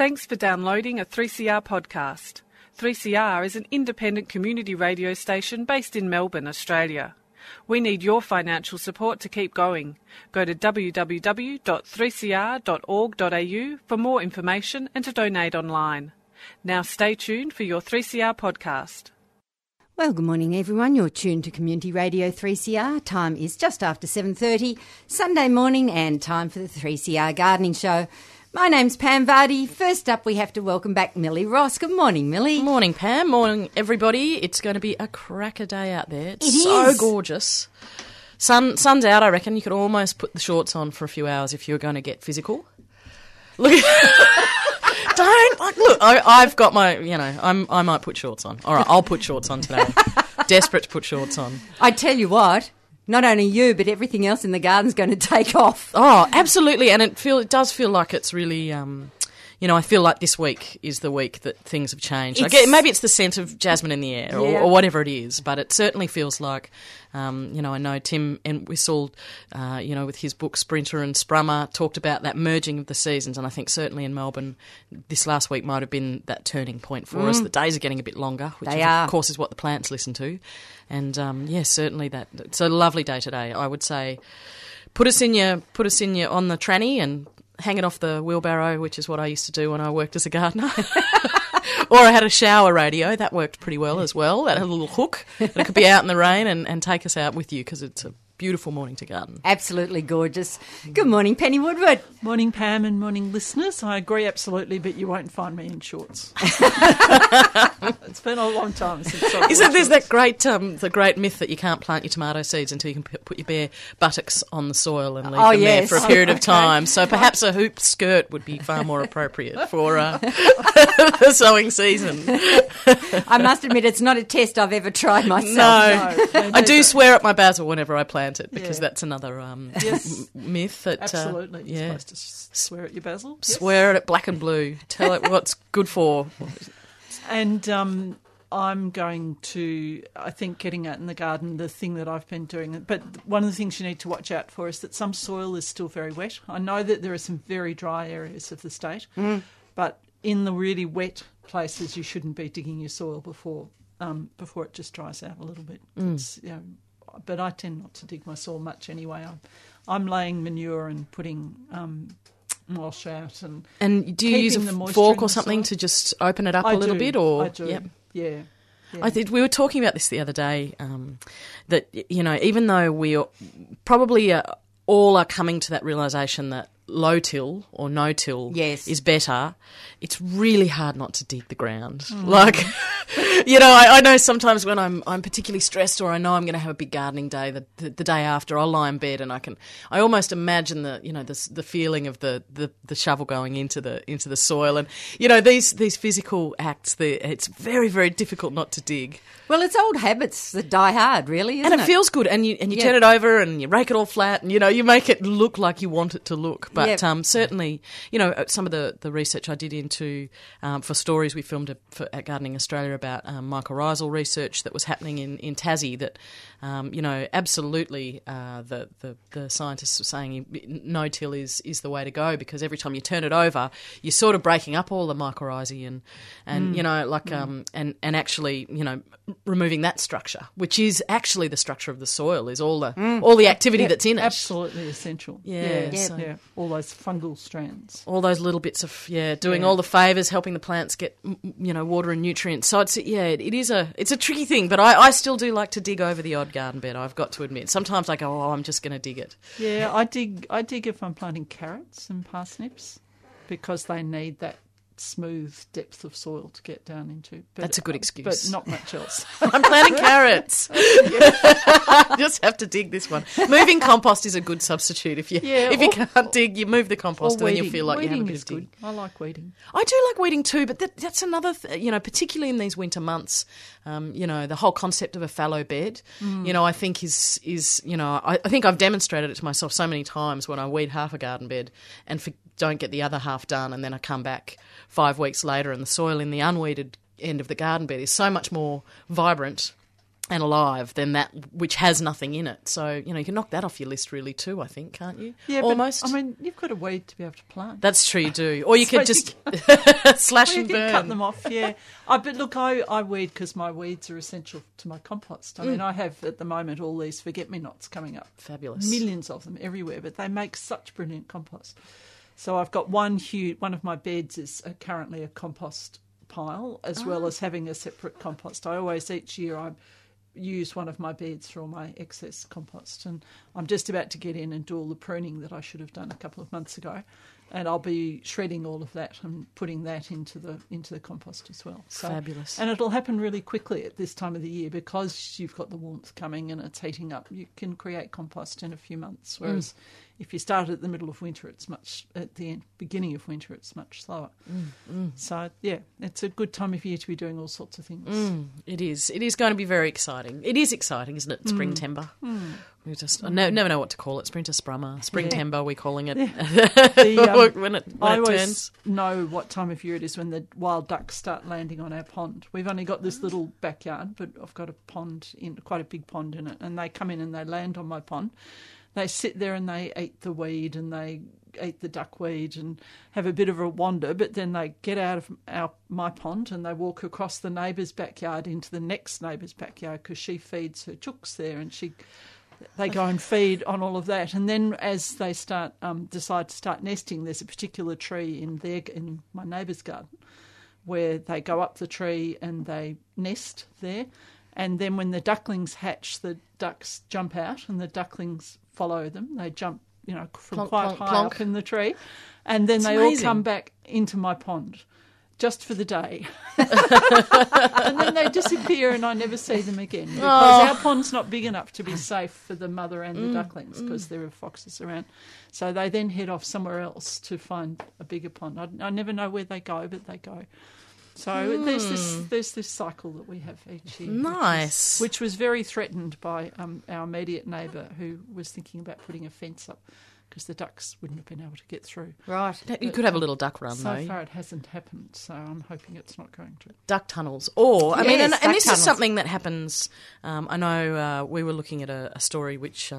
Thanks for downloading a 3CR podcast. 3CR is an independent community radio station based in Melbourne, Australia. We need your financial support to keep going. Go to www.3cr.org.au for more information and to donate online. Now stay tuned for your 3CR podcast. Well, good morning everyone. You're tuned to Community Radio 3CR. Time is just after 7:30, Sunday morning, and time for the 3CR Gardening Show. My name's Pam Vardy. First up, we have to welcome back Millie Ross. Good morning, Millie. Morning, Pam. Morning, everybody. It's going to be a cracker day out there. It is. So gorgeous. Sun's out, I reckon. You could almost put the shorts on for a few hours if you were going to get physical. Look at I've got my, I might put shorts on. All right, I'll put shorts on today. Desperate to put shorts on. I tell you what. Not only you, but everything else in the garden's going to take off. Oh, absolutely, and it does feel like it's really, I feel like this week is the week that things have changed. Maybe it's the scent of jasmine in the air or whatever it is, but it certainly feels like, I know Tim Entwistle, with his book Sprinter and Sprummer, talked about that merging of the seasons, and I think certainly in Melbourne this last week might have been that turning point for us. The days are getting a bit longer, which of course is what the plants listen to. And certainly that. It's a lovely day today. I would say, put us in your on the tranny and hang it off the wheelbarrow, which is what I used to do when I worked as a gardener. Or I had a shower radio that worked pretty well as well. That had a little hook that could be out in the rain and take us out with you, because it's a beautiful morning to garden. Absolutely gorgeous. Good morning, Penny Woodward. Morning, Pam, and morning, listeners. I agree absolutely, but you won't find me in shorts. It's been a long time since I've worn shorts. There's that great the great myth that you can't plant your tomato seeds until you can put your bare buttocks on the soil and leave them there for a period of time. So perhaps a hoop skirt would be far more appropriate for the sowing season. I must admit, it's not a test I've ever tried myself. No. I do swear at my basil whenever I plant it, because that's another myth. That, absolutely. You're supposed to swear at your basil. Yes. Swear at it black and blue. Tell it what's good for. And I'm going to, I think, getting out in the garden, the thing that I've been doing. But one of the things you need to watch out for is that some soil is still very wet. I know that there are some very dry areas of the state, but in the really wet places you shouldn't be digging your soil before it just dries out a little bit. It's, but I tend not to dig my soil much anyway. I'm laying manure and putting mulch out and do you use a fork or something to just open it up a little bit? Or I do. Yep. Yeah. Yeah. I think we were talking about this the other day. That even though we probably all are coming to that realisation that low till or no till is better, it's really hard not to dig the ground. I know sometimes when I'm particularly stressed, or I know I'm going to have a big gardening day, the day after, I'll lie in bed and I almost imagine the feeling of the shovel going into the soil, and these physical acts, it's very, very difficult not to dig. Well, it's old habits that die hard, really, isn't it? And it feels good, and you turn it over and you rake it all flat, and you make it look like you want it to look. But certainly, some of the research I did into for stories we filmed at Gardening Australia about mycorrhizal research that was happening in Tassie, that absolutely the scientists were saying no-till is the way to go, because every time you turn it over, you're sort of breaking up all the mycorrhizae and actually removing that structure, which is actually the structure of the soil, is all the activity that's in it. Absolutely essential. Yeah. All those fungal strands. All those little bits of, all the favours, helping the plants get, water and nutrients. So it's a tricky thing, but I still do like to dig over the odd garden bed, I've got to admit. Sometimes I go, I'm just going to dig it. Yeah, I dig if I'm planting carrots and parsnips, because they need that smooth depth of soil to get down into. But that's a good excuse. But not much else. I'm planting carrots. I just have to dig this one. Moving compost is a good substitute. If you can't dig, you move the compost and then you'll feel like you have a bit of dig. I like weeding. I do like weeding too, but that's another, particularly in these winter months, the whole concept of a fallow bed, I think I think I've demonstrated it to myself so many times when I weed half a garden bed and don't get the other half done, and then I come back 5 weeks later and the soil in the unweeded end of the garden bed is so much more vibrant and alive than that which has nothing in it. So, you know, you can knock that off your list really too, I think, can't you? Yeah, almost. But, I mean, you've got a weed to be able to plant. That's true, you do. Or you could just slash and burn. You cut them off, yeah. But look, I weed because my weeds are essential to my compost. I mean, I have at the moment all these forget-me-nots coming up. Fabulous. Millions of them everywhere, but they make such brilliant compost. So I've got one of my beds is currently a compost pile as well as having a separate compost. I always, each year, I'm use one of my beds for all my excess compost, and I'm just about to get in and do all the pruning that I should have done a couple of months ago, and I'll be shredding all of that and putting that into the compost as well. So, fabulous. And it'll happen really quickly at this time of the year because you've got the warmth coming and it's heating up. You can create compost in a few months, whereas if you start at the middle of winter, beginning of winter, it's much slower. So, yeah, it's a good time of year to be doing all sorts of things. It is. It is going to be very exciting. It is exciting, isn't it? Spring timber. We just never know what to call it. Spring to sprummer. Spring timber, we're calling it. I always know what time of year it is when the wild ducks start landing on our pond. We've only got this little backyard, but I've got quite a big pond in it, and they come in and they land on my pond. They sit there and they eat the weed and they eat the duckweed and have a bit of a wander, but then they get out of my pond and they walk across the neighbour's backyard into the next neighbour's backyard because she feeds her chooks there, and they go and feed on all of that. And then as they start decide to start nesting, there's a particular tree in my neighbour's garden where they go up the tree and they nest there. And then when the ducklings hatch, the ducks jump out and the ducklings follow them. They jump, you know, from quite high up in the tree. And then all come back into my pond just for the day. And then they disappear and I never see them again because our pond's not big enough to be safe for the mother and the ducklings because there are foxes around. So they then head off somewhere else to find a bigger pond. I never know where they go, but they go. So there's this cycle that we have each year. Nice. Which was very threatened by our immediate neighbour who was thinking about putting a fence up because the ducks wouldn't have been able to get through. Right. You could have a little duck run, though. So far it hasn't happened, so I'm hoping it's not going to. Duck tunnels. This is something that happens. I know we were looking at a story which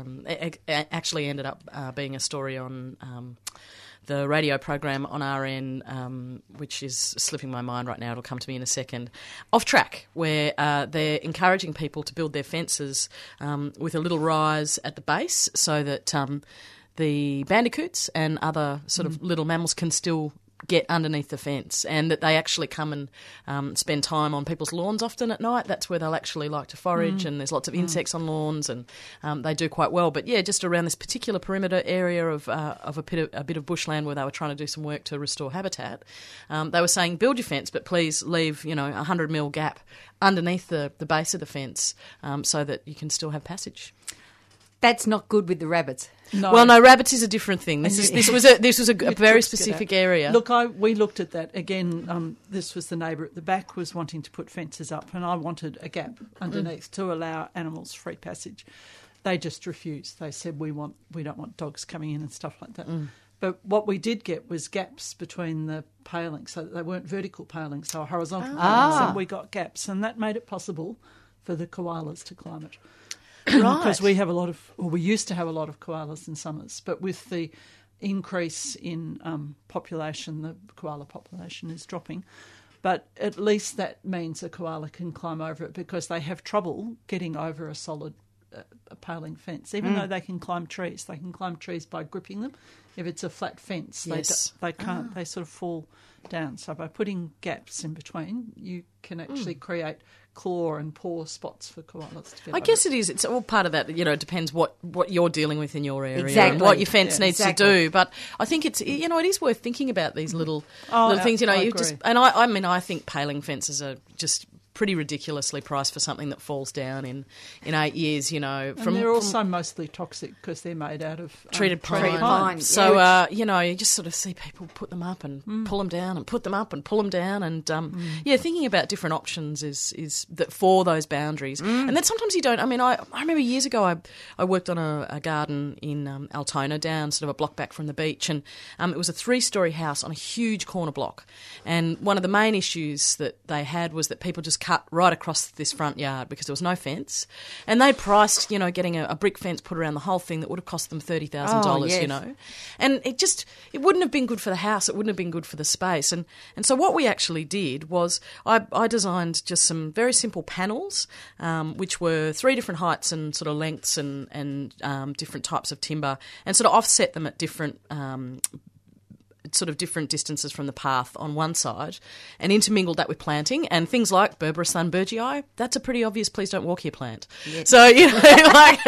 actually ended up being a story on... the radio program on RN, which is slipping my mind right now, it'll come to me in a second, Off Track, where they're encouraging people to build their fences with a little rise at the base so that the bandicoots and other sort of little mammals can still get underneath the fence, and that they actually come and spend time on people's lawns often at night. That's where they'll actually like to forage, and there's lots of insects on lawns, and they do quite well. But, yeah, just around this particular perimeter area of a bit of bushland where they were trying to do some work to restore habitat, they were saying build your fence but please leave, you know, 100 mil gap underneath the base of the fence so that you can still have passage. That's not good with the rabbits. No. Well, no, rabbits is a different thing. This was a very specific area. Look, we looked at that again. This was the neighbour at the back was wanting to put fences up, and I wanted a gap underneath to allow animals free passage. They just refused. They said we don't want dogs coming in and stuff like that. But what we did get was gaps between the palings, so that they weren't vertical palings, so horizontal palings, and we got gaps, and that made it possible for the koalas to climb it. Right. Because we used to have a lot of koalas in summers, but with the increase in population, the koala population is dropping. But at least that means a koala can climb over it because they have trouble getting over a solid paling fence. Even though they can climb trees by gripping them. If it's a flat fence, they can't. They sort of fall down. So by putting gaps in between, you can actually create claw and paw spots for koalas to get over. It is. It's all part of that. You know, it depends what you're dealing with in your area and what your fence needs to do. But I think it's, you know, it is worth thinking about these little things. You know, I think paling fences are just pretty ridiculously priced for something that falls down in 8 years, you know. And they're also mostly toxic because they're made out of... treated pine. So, you know, you just sort of see people put them up and pull them down and put them up and pull them down. And, thinking about different options is that for those boundaries. And then sometimes you don't... I mean, I remember years ago I worked on a garden in Altona, down sort of a block back from the beach, and it was a three-storey house on a huge corner block. And one of the main issues that they had was that people just cut right across this front yard because there was no fence. And they priced, you know, getting a brick fence put around the whole thing that would have cost them $30,000, you know. And it wouldn't have been good for the house. It wouldn't have been good for the space. And so what we actually did was I designed just some very simple panels, which were three different heights and sort of lengths and different types of timber, and sort of offset them at different distances from the path on one side, and intermingled that with planting and things like Berbera sunburgii. That's a pretty obvious "please don't walk here" plant. Yes. So, you know, like,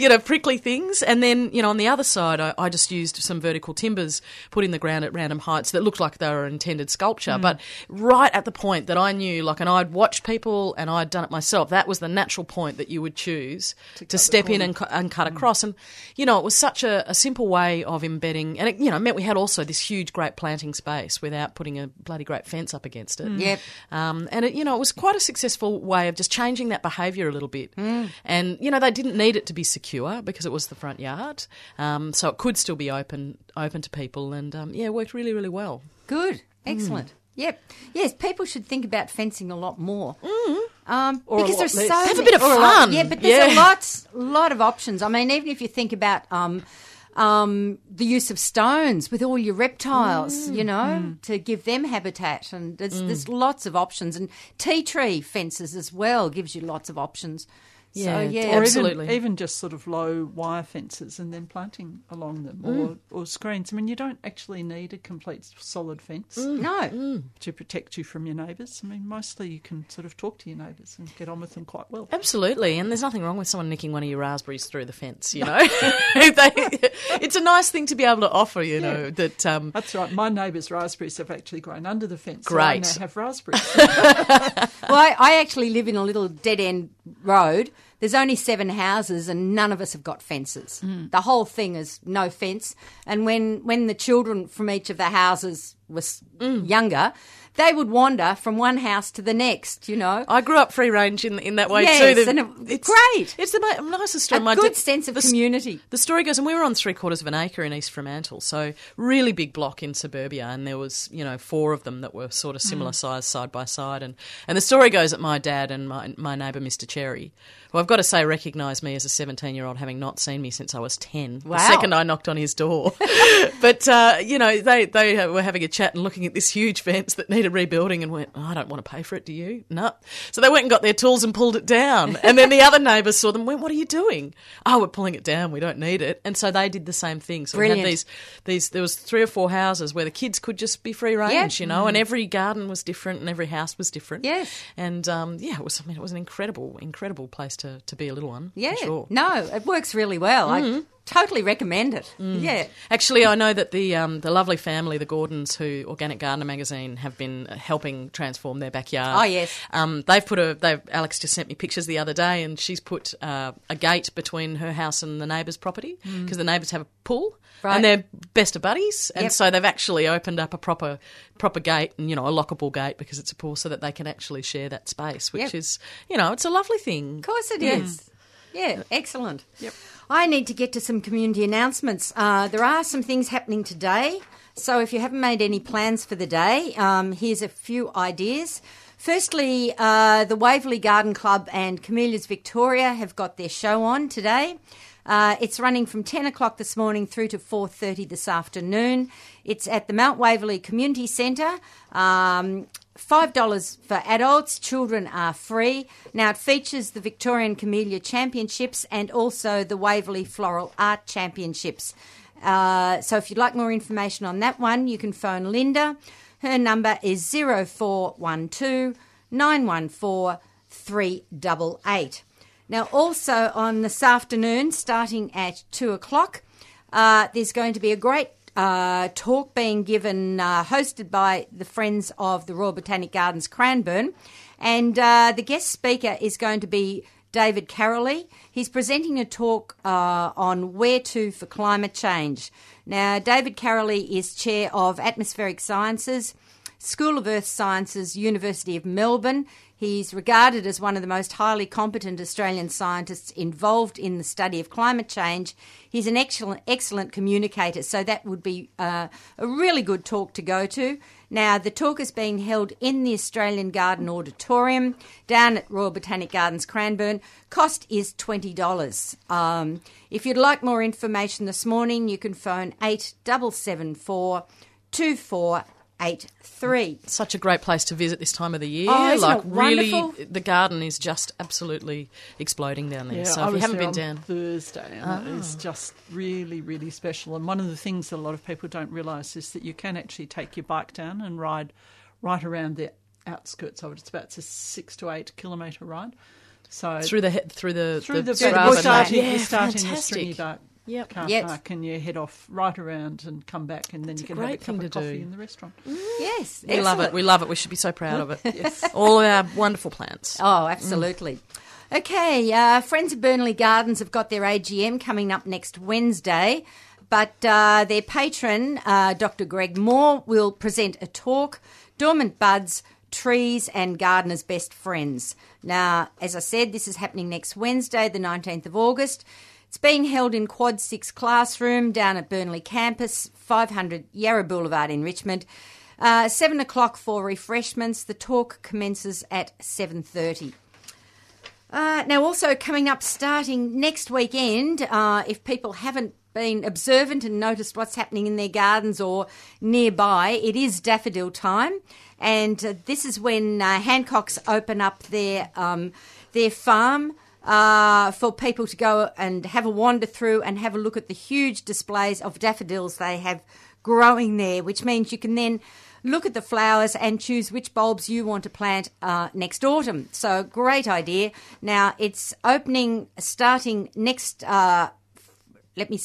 you know, prickly things. And then, you know, on the other side, I just used some vertical timbers put in the ground at random heights that looked like they were intended sculpture. Mm. But right at the point that I knew, like, and I'd watched people and I'd done it myself, that was the natural point that you would choose to step in and cut across. And, you know, it was such a simple way of embedding, and it, you know, meant we had also this huge great planting space without putting a bloody great fence up against it. Yep. And, it, you know, it was quite a successful way of just changing that behaviour a little bit. Mm. And, you know, they didn't need it to be secure because it was the front yard. So it could still be open to people, and, yeah, it worked really, really well. Good. Excellent. Mm. Yep. Yes, people should think about fencing a lot more. Mm. Because there's so many. Have a bit of fun. Yeah, but there's a lot of options. I mean, even if you think about... the use of stones with all your reptiles, you know, to give them habitat. And there's lots of options. And tea tree fences as well gives you lots of options. Yeah, so, yeah. Or absolutely. Even just sort of low wire fences and then planting along them or screens. I mean, you don't actually need a complete solid fence to protect you from your neighbours. I mean, mostly you can sort of talk to your neighbours and get on with them quite well. Absolutely, and there's nothing wrong with someone nicking one of your raspberries through the fence, you know. It's a nice thing to be able to offer, you know. Yeah. That that's right. My neighbour's raspberries have actually grown under the fence. Great. So I now have raspberries. Well, I actually live in a little dead-end road. There's only 7 houses and none of us have got fences. Mm. The whole thing is no fence. And when the children from each of the houses were younger, they would wander from one house to the next, you know. I grew up free range in that way too. Yes, and it's great. It's the nicest story. A good sense of community. The story goes, and we were on 75 acres in East Fremantle, so really big block in suburbia, and there was, you know, 4 of them that were sort of similar size side by side. And the story goes that my dad and my neighbour, Mr. Cherry, well, I've got to say, recognised me as a 17-year-old, having not seen me since I was 10. Wow. The second I knocked on his door. But, you know, they were having a chat and looking at this huge fence that needed rebuilding and went, "Oh, I don't want to pay for it, do you?" No. So they went and got their tools and pulled it down. And then the other neighbours saw them and went, "What are you doing?" "Oh, we're pulling it down. We don't need it." And so they did the same thing. So we had these there was 3 or 4 houses where the kids could just be free range, you know, and every garden was different and every house was different. Yes. And, yeah, it was, I mean, it was an incredible place to be a little one. Yeah. For sure. No, it works really well. I totally recommend it. Mm. Yeah. Actually, I know that the lovely family, the Gordons, who Organic Gardener magazine have been helping transform their backyard. Oh yes. Alex just sent me pictures the other day, and she's put a gate between her house and the neighbour's property because the neighbours have a pool, right, and they're best of buddies, and so they've actually opened up a proper gate, and, you know, a lockable gate because it's a pool, so that they can actually share that space, which is, you know, it's a lovely thing. Of course it is. Yeah, excellent. Yep. I need to get to some community announcements. There are some things happening today, so if you haven't made any plans for the day, here's a few ideas. Firstly, the Waverley Garden Club and Camellia's Victoria have got their show on today. It's running from 10 o'clock this morning through to 4:30 this afternoon. It's at the Mount Waverley Community Centre. $5 for adults, children are free. Now, it features the Victorian Camellia Championships and also the Waverley Floral Art Championships. So if you'd like more information on that one, you can phone Linda. Her number is 0412 914 388. Now, also on this afternoon, starting at 2 o'clock, there's going to be a great talk being given, hosted by the Friends of the Royal Botanic Gardens Cranbourne. And the guest speaker is going to be David Carrolly. He's presenting a talk on where to for climate change. Now, David Carrolly is Chair of Atmospheric Sciences School of Earth Sciences, University of Melbourne. He's regarded as one of the most highly competent Australian scientists involved in the study of climate change. He's an excellent communicator, so that would be a really good talk to go to. Now, the talk is being held in the Australian Garden Auditorium down at Royal Botanic Gardens Cranbourne. Cost is $20. If you'd like more information this morning, you can phone 8774 2483. Such a great place to visit this time of the year. Oh, isn't it wonderful? Really, the garden is just absolutely exploding down there. Yeah, so if you haven't been down, Thursday, and it's just really, really special. And one of the things that a lot of people don't realise is that you can actually take your bike down and ride right around the outskirts of it. It's about a 6 to 8 kilometre ride. So through the stringy dark. Yep. Car park and you head off right around and come back, and then you can have a cup of coffee in the restaurant. Yes. We love it. We love it. We should be so proud of it. Yes. All our wonderful plants. Oh, absolutely. Okay, Friends of Burnley Gardens have got their AGM coming up next Wednesday, but their patron, Dr. Greg Moore, will present a talk, Dormant Buds, Trees and Gardeners' Best Friends. Now, as I said, this is happening next Wednesday, the 19th of August. It's being held in Quad 6 Classroom down at Burnley Campus, 500 Yarra Boulevard in Richmond. 7 o'clock for refreshments. The talk commences at 7:30. Now, also coming up starting next weekend, if people haven't been observant and noticed what's happening in their gardens or nearby, it is daffodil time. And this is when Hancocks open up their farm for people to go and have a wander through and have a look at the huge displays of daffodils they have growing there, which means you can then look at the flowers and choose which bulbs you want to plant next autumn. So, great idea. Now, it's opening starting next, Friday the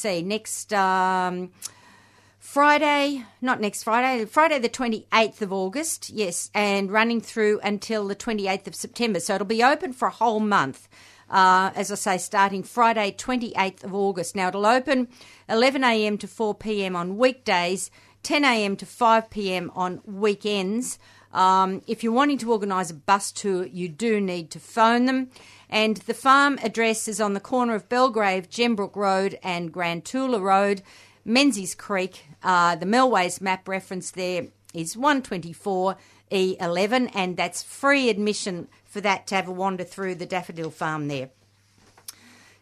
28th of August, yes, and running through until the 28th of September. So, it'll be open for a whole month. As I say, starting Friday 28th of August. Now, it'll open 11am to 4pm on weekdays, 10am to 5pm on weekends. If you're wanting to organise a bus tour, you do need to phone them. And the farm address is on the corner of Belgrave, Gembrook Road and Grantoola Road, Menzies Creek. The Melways map reference there is 124E11, and that's free admission for that to have a wander through the daffodil farm there.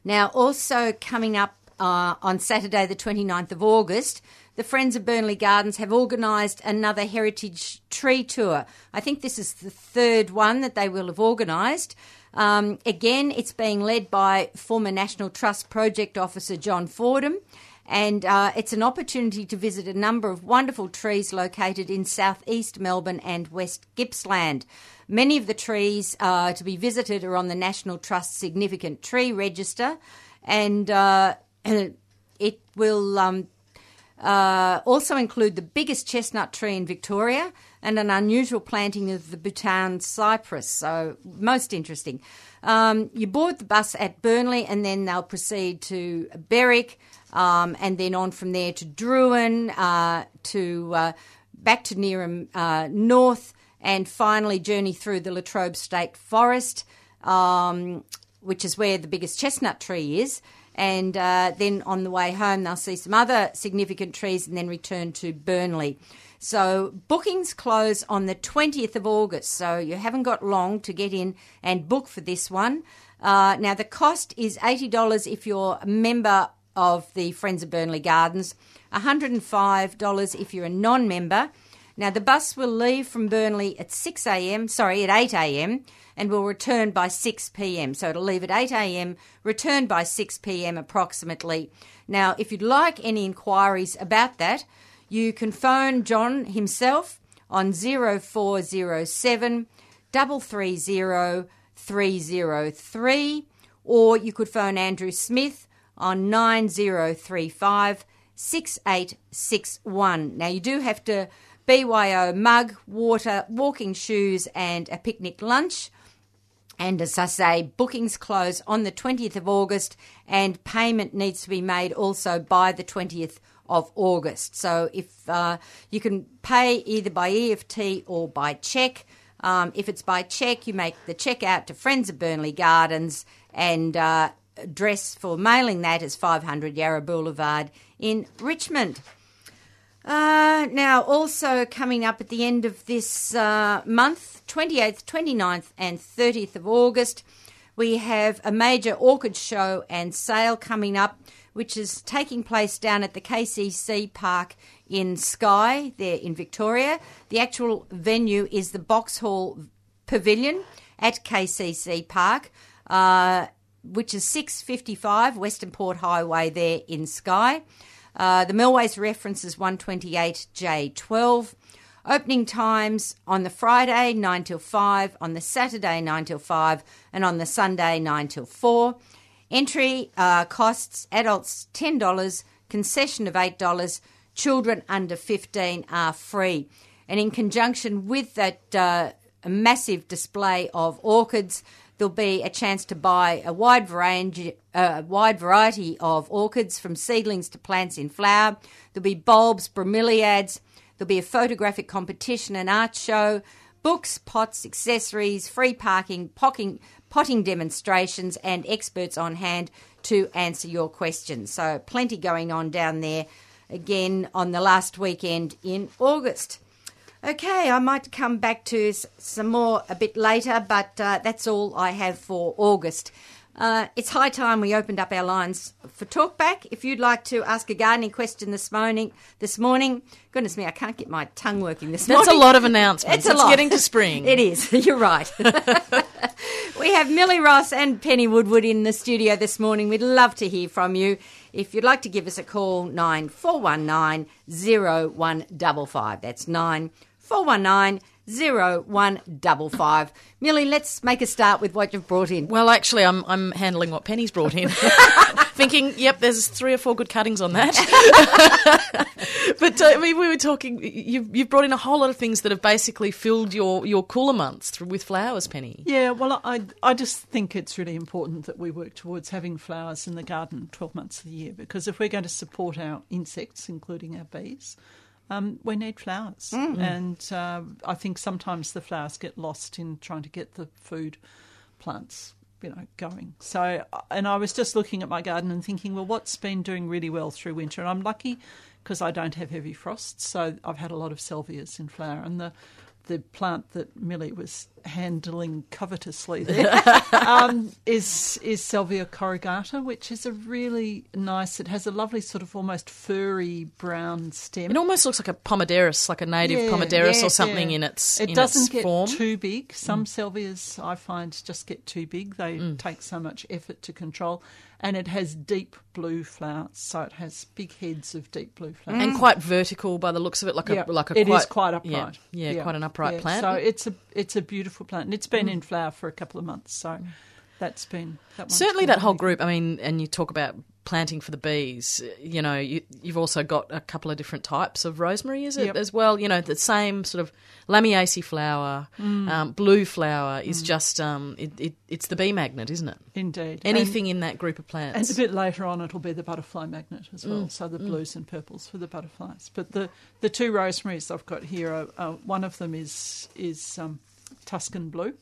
Now, also coming up on Saturday the 29th of August, the Friends of Burnley Gardens have organised another heritage tree tour. I think this is the third one that they will have organised. Again, it's being led by former National Trust Project Officer John Fordham, and it's an opportunity to visit a number of wonderful trees located in southeast Melbourne and West Gippsland. Many of the trees to be visited are on the National Trust Significant Tree Register, and it will also include the biggest chestnut tree in Victoria and an unusual planting of the Bhutan cypress, so most interesting. You board the bus at Burnley and then they'll proceed to Berwick and then on from there to Druin, back to Nearham North, and finally journey through the Latrobe State Forest, which is where the biggest chestnut tree is. And then on the way home, they'll see some other significant trees and then return to Burnley. So bookings close on the 20th of August, so you haven't got long to get in and book for this one. Now, the cost is $80 if you're a member of the Friends of Burnley Gardens, $105 if you're a non-member. Now, the bus will leave from Burnley at 8am and will return by 6pm. So it'll leave at 8am, return by 6pm approximately. Now, if you'd like any inquiries about that, you can phone John himself on 0407 330 303, or you could phone Andrew Smith on 9035 6861. Now, you do have to BYO mug, water, walking shoes and a picnic lunch. And as I say, bookings close on the 20th of August and payment needs to be made also by the 20th of August. So if you can pay either by EFT or by cheque. If it's by cheque, you make the cheque out to Friends of Burnley Gardens and address for mailing that is 500 Yarra Boulevard in Richmond. Now, also coming up at the end of this month, 28th, 29th and 30th of August, we have a major orchid show and sale coming up, which is taking place down at the KCC Park in Skye, there in Victoria. The actual venue is the Boxhall Pavilion at KCC Park, which is 655 Western Port Highway there in Skye. The Melways reference is 128J12. Opening times on the Friday 9 till 5, on the Saturday 9 till 5, and on the Sunday 9 till 4. Entry costs adults $10, concession of $8. Children under 15 are free. And in conjunction with that massive display of orchids, there'll be a chance to buy a wide variety of orchids, from seedlings to plants in flower. There'll be bulbs, bromeliads. There'll be a photographic competition, an art show, books, pots, accessories, free parking, potting demonstrations, and experts on hand to answer your questions. So plenty going on down there again on the last weekend in August. Okay, I might come back to some more a bit later, but that's all I have for August. It's high time we opened up our lines for talkback. If you'd like to ask a gardening question this morning, goodness me, I can't get my tongue working this morning. That's a lot of announcements. It's getting to spring. It is. You're right. We have Millie Ross and Penny Woodward in the studio this morning. We'd love to hear from you. If you'd like to give us a call, 9419 0155. That's 9419 0155. Millie, let's make a start with what you've brought in. Well, actually, I'm handling what Penny's brought in, thinking, yep, there's 3 or 4 good cuttings on that. But I mean, we were talking. You've brought in a whole lot of things that have basically filled your cooler months with flowers, Penny. Yeah, well, I just think it's really important that we work towards having flowers in the garden 12 months of the year, because if we're going to support our insects, including our bees, we need flowers, and I think sometimes the flowers get lost in trying to get the food plants, going. So, and I was just looking at my garden and thinking, well, what's been doing really well through winter? And I'm lucky because I don't have heavy frosts, so I've had a lot of salvias in flower, and the plant that Millie was handling covetously there is Salvia corrugata, which is a really nice, it has a lovely sort of almost furry brown stem. It almost looks like a pomadaris, like a native pomadaris or something in its form. It doesn't get too big. Some salvias, I find, just get too big. They take so much effort to control. And it has deep blue flowers, so it has big heads of deep blue flowers. And quite vertical by the looks of it, is quite upright. Yeah, quite an upright plant. So it's a beautiful plant, and it's been in flower for a couple of months, so that's been... That whole group, I mean, and you talk about planting for the bees, you've also got a couple of different types of rosemary, is it, as well? The same sort of lamiaceae flower, blue flower is just, it's the bee magnet, isn't it? Indeed. Anything in that group of plants. And a bit later on it'll be the butterfly magnet as well, so the blues and purples for the butterflies. But the two rosemaries I've got here, are one of them is Tuscan Blue,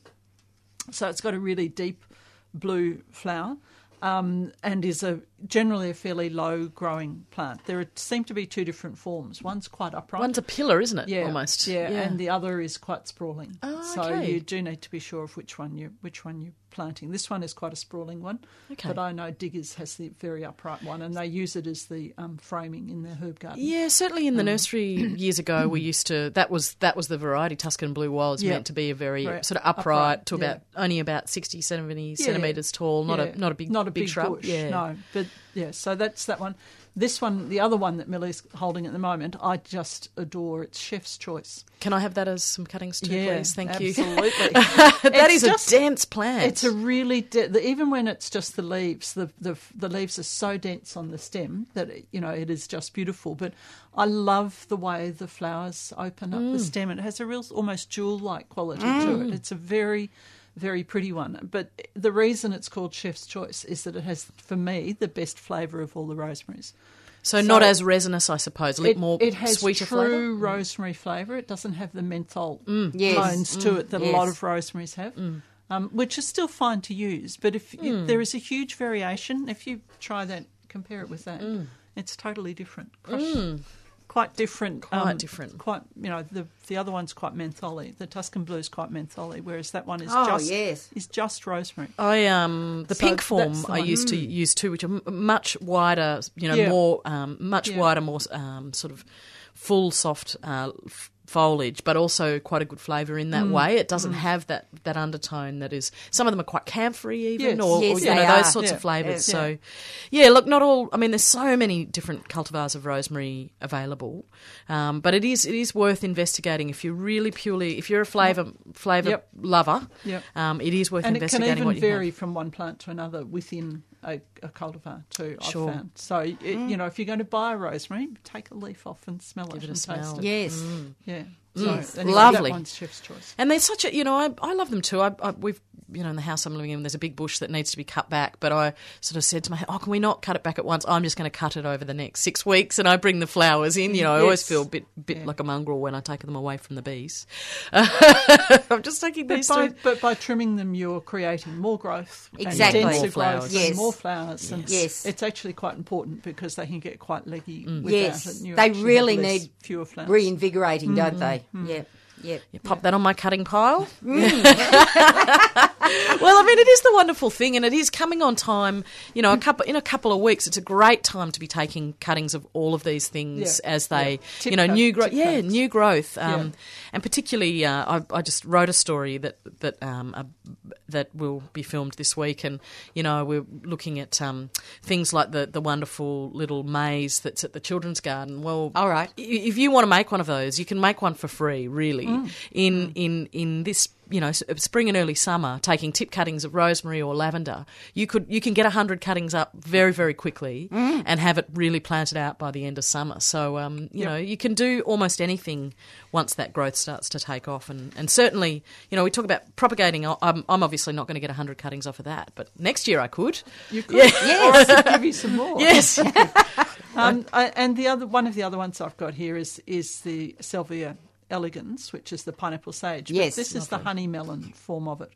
so it's got a really deep blue flower. And is generally a fairly low-growing plant. There seem to be two different forms. One's quite upright. One's a pillar, isn't it? Yeah, almost. Yeah, and the other is quite sprawling. Oh, okay. So you do need to be sure of which one you're planting. This one is quite a sprawling one, but I know Diggers has the very upright one, and they use it as the framing in their herb garden. Yeah, certainly in the nursery years ago, we used to. That was the variety. Tuscan Blue was meant to be a very sort of upright to about only about 60, 70 centimetres tall. Not a big shrub. Bush, yeah. No, but yeah. So that's that one. This one, the other one that Millie's holding at the moment, I just adore. It's Chef's Choice. Can I have that as some cuttings too, please? Thank you. Absolutely. It's a dense plant. It's a really even when it's just the leaves, the leaves are so dense on the stem that it is just beautiful. But I love the way the flowers open up the stem. It has a real almost jewel-like quality to it. It's a very pretty one, but the reason it's called Chef's Choice is that it has, for me, the best flavour of all the rosemaries. So not as resinous, I suppose, a little more sweeter flavour? It has true rosemary flavour. It doesn't have the menthol tones to it that a lot of rosemaries have, which is still fine to use. But if there is a huge variation, if you try that, compare it with that, it's totally different. Quite different. Quite, you know, the other one's quite mentholy. The Tuscan Blue is quite mentholy, whereas that one is just rosemary. Pink form I used to use too, which are much wider, you know, more sort of full, soft foliage, but also quite a good flavour in that way. It doesn't have that undertone that is. Some of them are quite camphory even, those sorts of flavours. Yeah. So, look, not all. I mean, there's so many different cultivars of rosemary available, but it is worth investigating if you're really purely a flavour lover. Yep. It is worth investigating what you have. And it can even vary from one plant to another within a cultivar too, I've found. So, you know, if you're going to buy a rosemary, take a leaf off and smell it and taste it. Yes. Mm. Yeah. So, anyway, lovely. That one's Chef's Choice. And there's such a, you know, I love them too. We've, you know, in the house I'm living in, there's a big bush that needs to be cut back, but I sort of said to my, can we not cut it back at once? I'm just going to cut it over the next 6 weeks and I bring the flowers in. You know, I always feel a bit like a mongrel when I take them away from the bees. I'm just taking these through. But by trimming them, you're creating more growth. Exactly. And more flowers. Yes. And more flowers. And yes. It's actually quite important because they can get quite leggy without it. Yes. They really need fewer flowers. Reinvigorating, don't they? Mm. Yeah. Yep. You pop that on my cutting pile. Well, I mean, it is the wonderful thing, and it is coming on time. You know, in a couple of weeks, it's a great time to be taking cuttings of all of these things as they, you know, new growth. And particularly, I just wrote a story that will be filmed this week, and you know, we're looking at things like the wonderful little maze that's at the children's garden. Well, all right, if you want to make one of those, you can make one for free, really, in this. You know, spring and early summer, taking tip cuttings of rosemary or lavender, you can get 100 cuttings up very, very quickly and have it really planted out by the end of summer. So, you know, you can do almost anything once that growth starts to take off. And certainly, you know, we talk about propagating. I'm obviously not going to get 100 cuttings off of that, but next year I could. You could. Yes. Or I could give you some more. Yes. And one of the other ones I've got here is the Salvia elegans, which is the pineapple sage. Yes, but this is the honey melon form of it.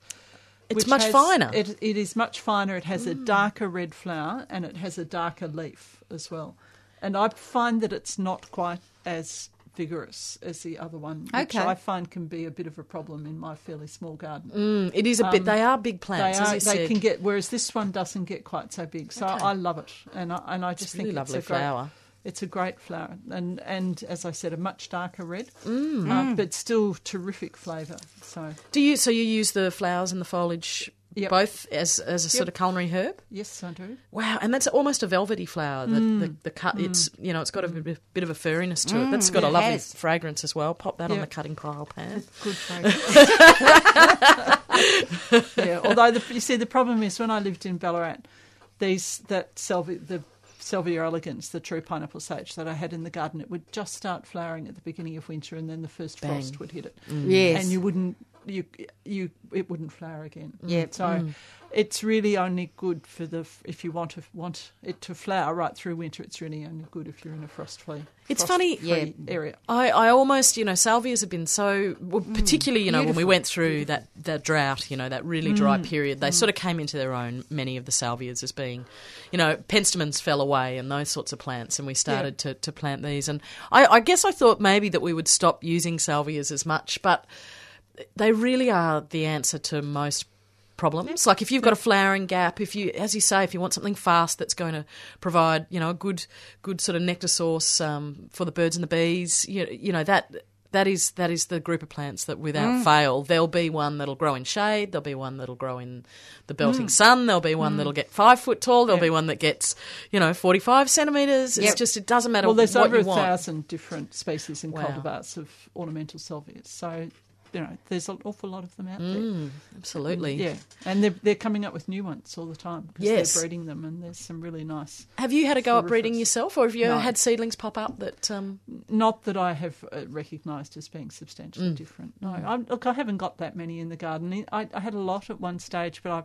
It's much finer. It is much finer. It has a darker red flower and it has a darker leaf as well. And I find that it's not quite as vigorous as the other one, which I find can be a bit of a problem in my fairly small garden. It is a bit. They are big plants. They can get, whereas this one doesn't get quite so big. So I love it, and I just think it's a great flower. It's a great flower and as I said, a much darker red, but still terrific flavour. So you use the flowers and the foliage both as a sort of culinary herb? Yes, I do. Wow, and that's almost a velvety flower. The cut. It's, you know, it's got a bit of a furriness to it. That's got a lovely fragrance as well. Pop that on the cutting pile, Pam. Good fragrance. Although the problem is when I lived in Ballarat, the Salvia elegans, the true pineapple sage that I had in the garden, it would just start flowering at the beginning of winter, and then the first frost would hit it. Yes, and it wouldn't flower again. Yeah, so it's really only good for if you want it to flower right through winter. It's really only good if you're in a frost-free. It's funny, area. I almost, you know, salvias have been so, particularly, you know, when we went through that drought, you know, that really dry period, they sort of came into their own, many of the salvias as being, you know, penstemons fell away and those sorts of plants, and we started to plant these. And I guess I thought maybe that we would stop using salvias as much, but they really are the answer to most problems. Like if you've got a flowering gap, as you say, if you want something fast that's going to provide, you know, a good sort of nectar source for the birds and the bees, you know that is the group of plants that without fail, there'll be one that'll grow in shade, there'll be one that'll grow in the belting sun, there'll be one that'll get 5 foot tall, there'll be one that gets, you know, 45 centimetres. It's just, it doesn't matter what you want. Well, there's over 1,000 different species and cultivars of ornamental salvias, so you know, there's an awful lot of them out there. Absolutely. Yeah, and they're coming up with new ones all the time because they're breeding them, and there's some really nice. Have you had a go at breeding yourself, or have you ever had seedlings pop up that... Not that I have recognised as being substantially different. No, I haven't got that many in the garden. I had a lot at one stage, but I've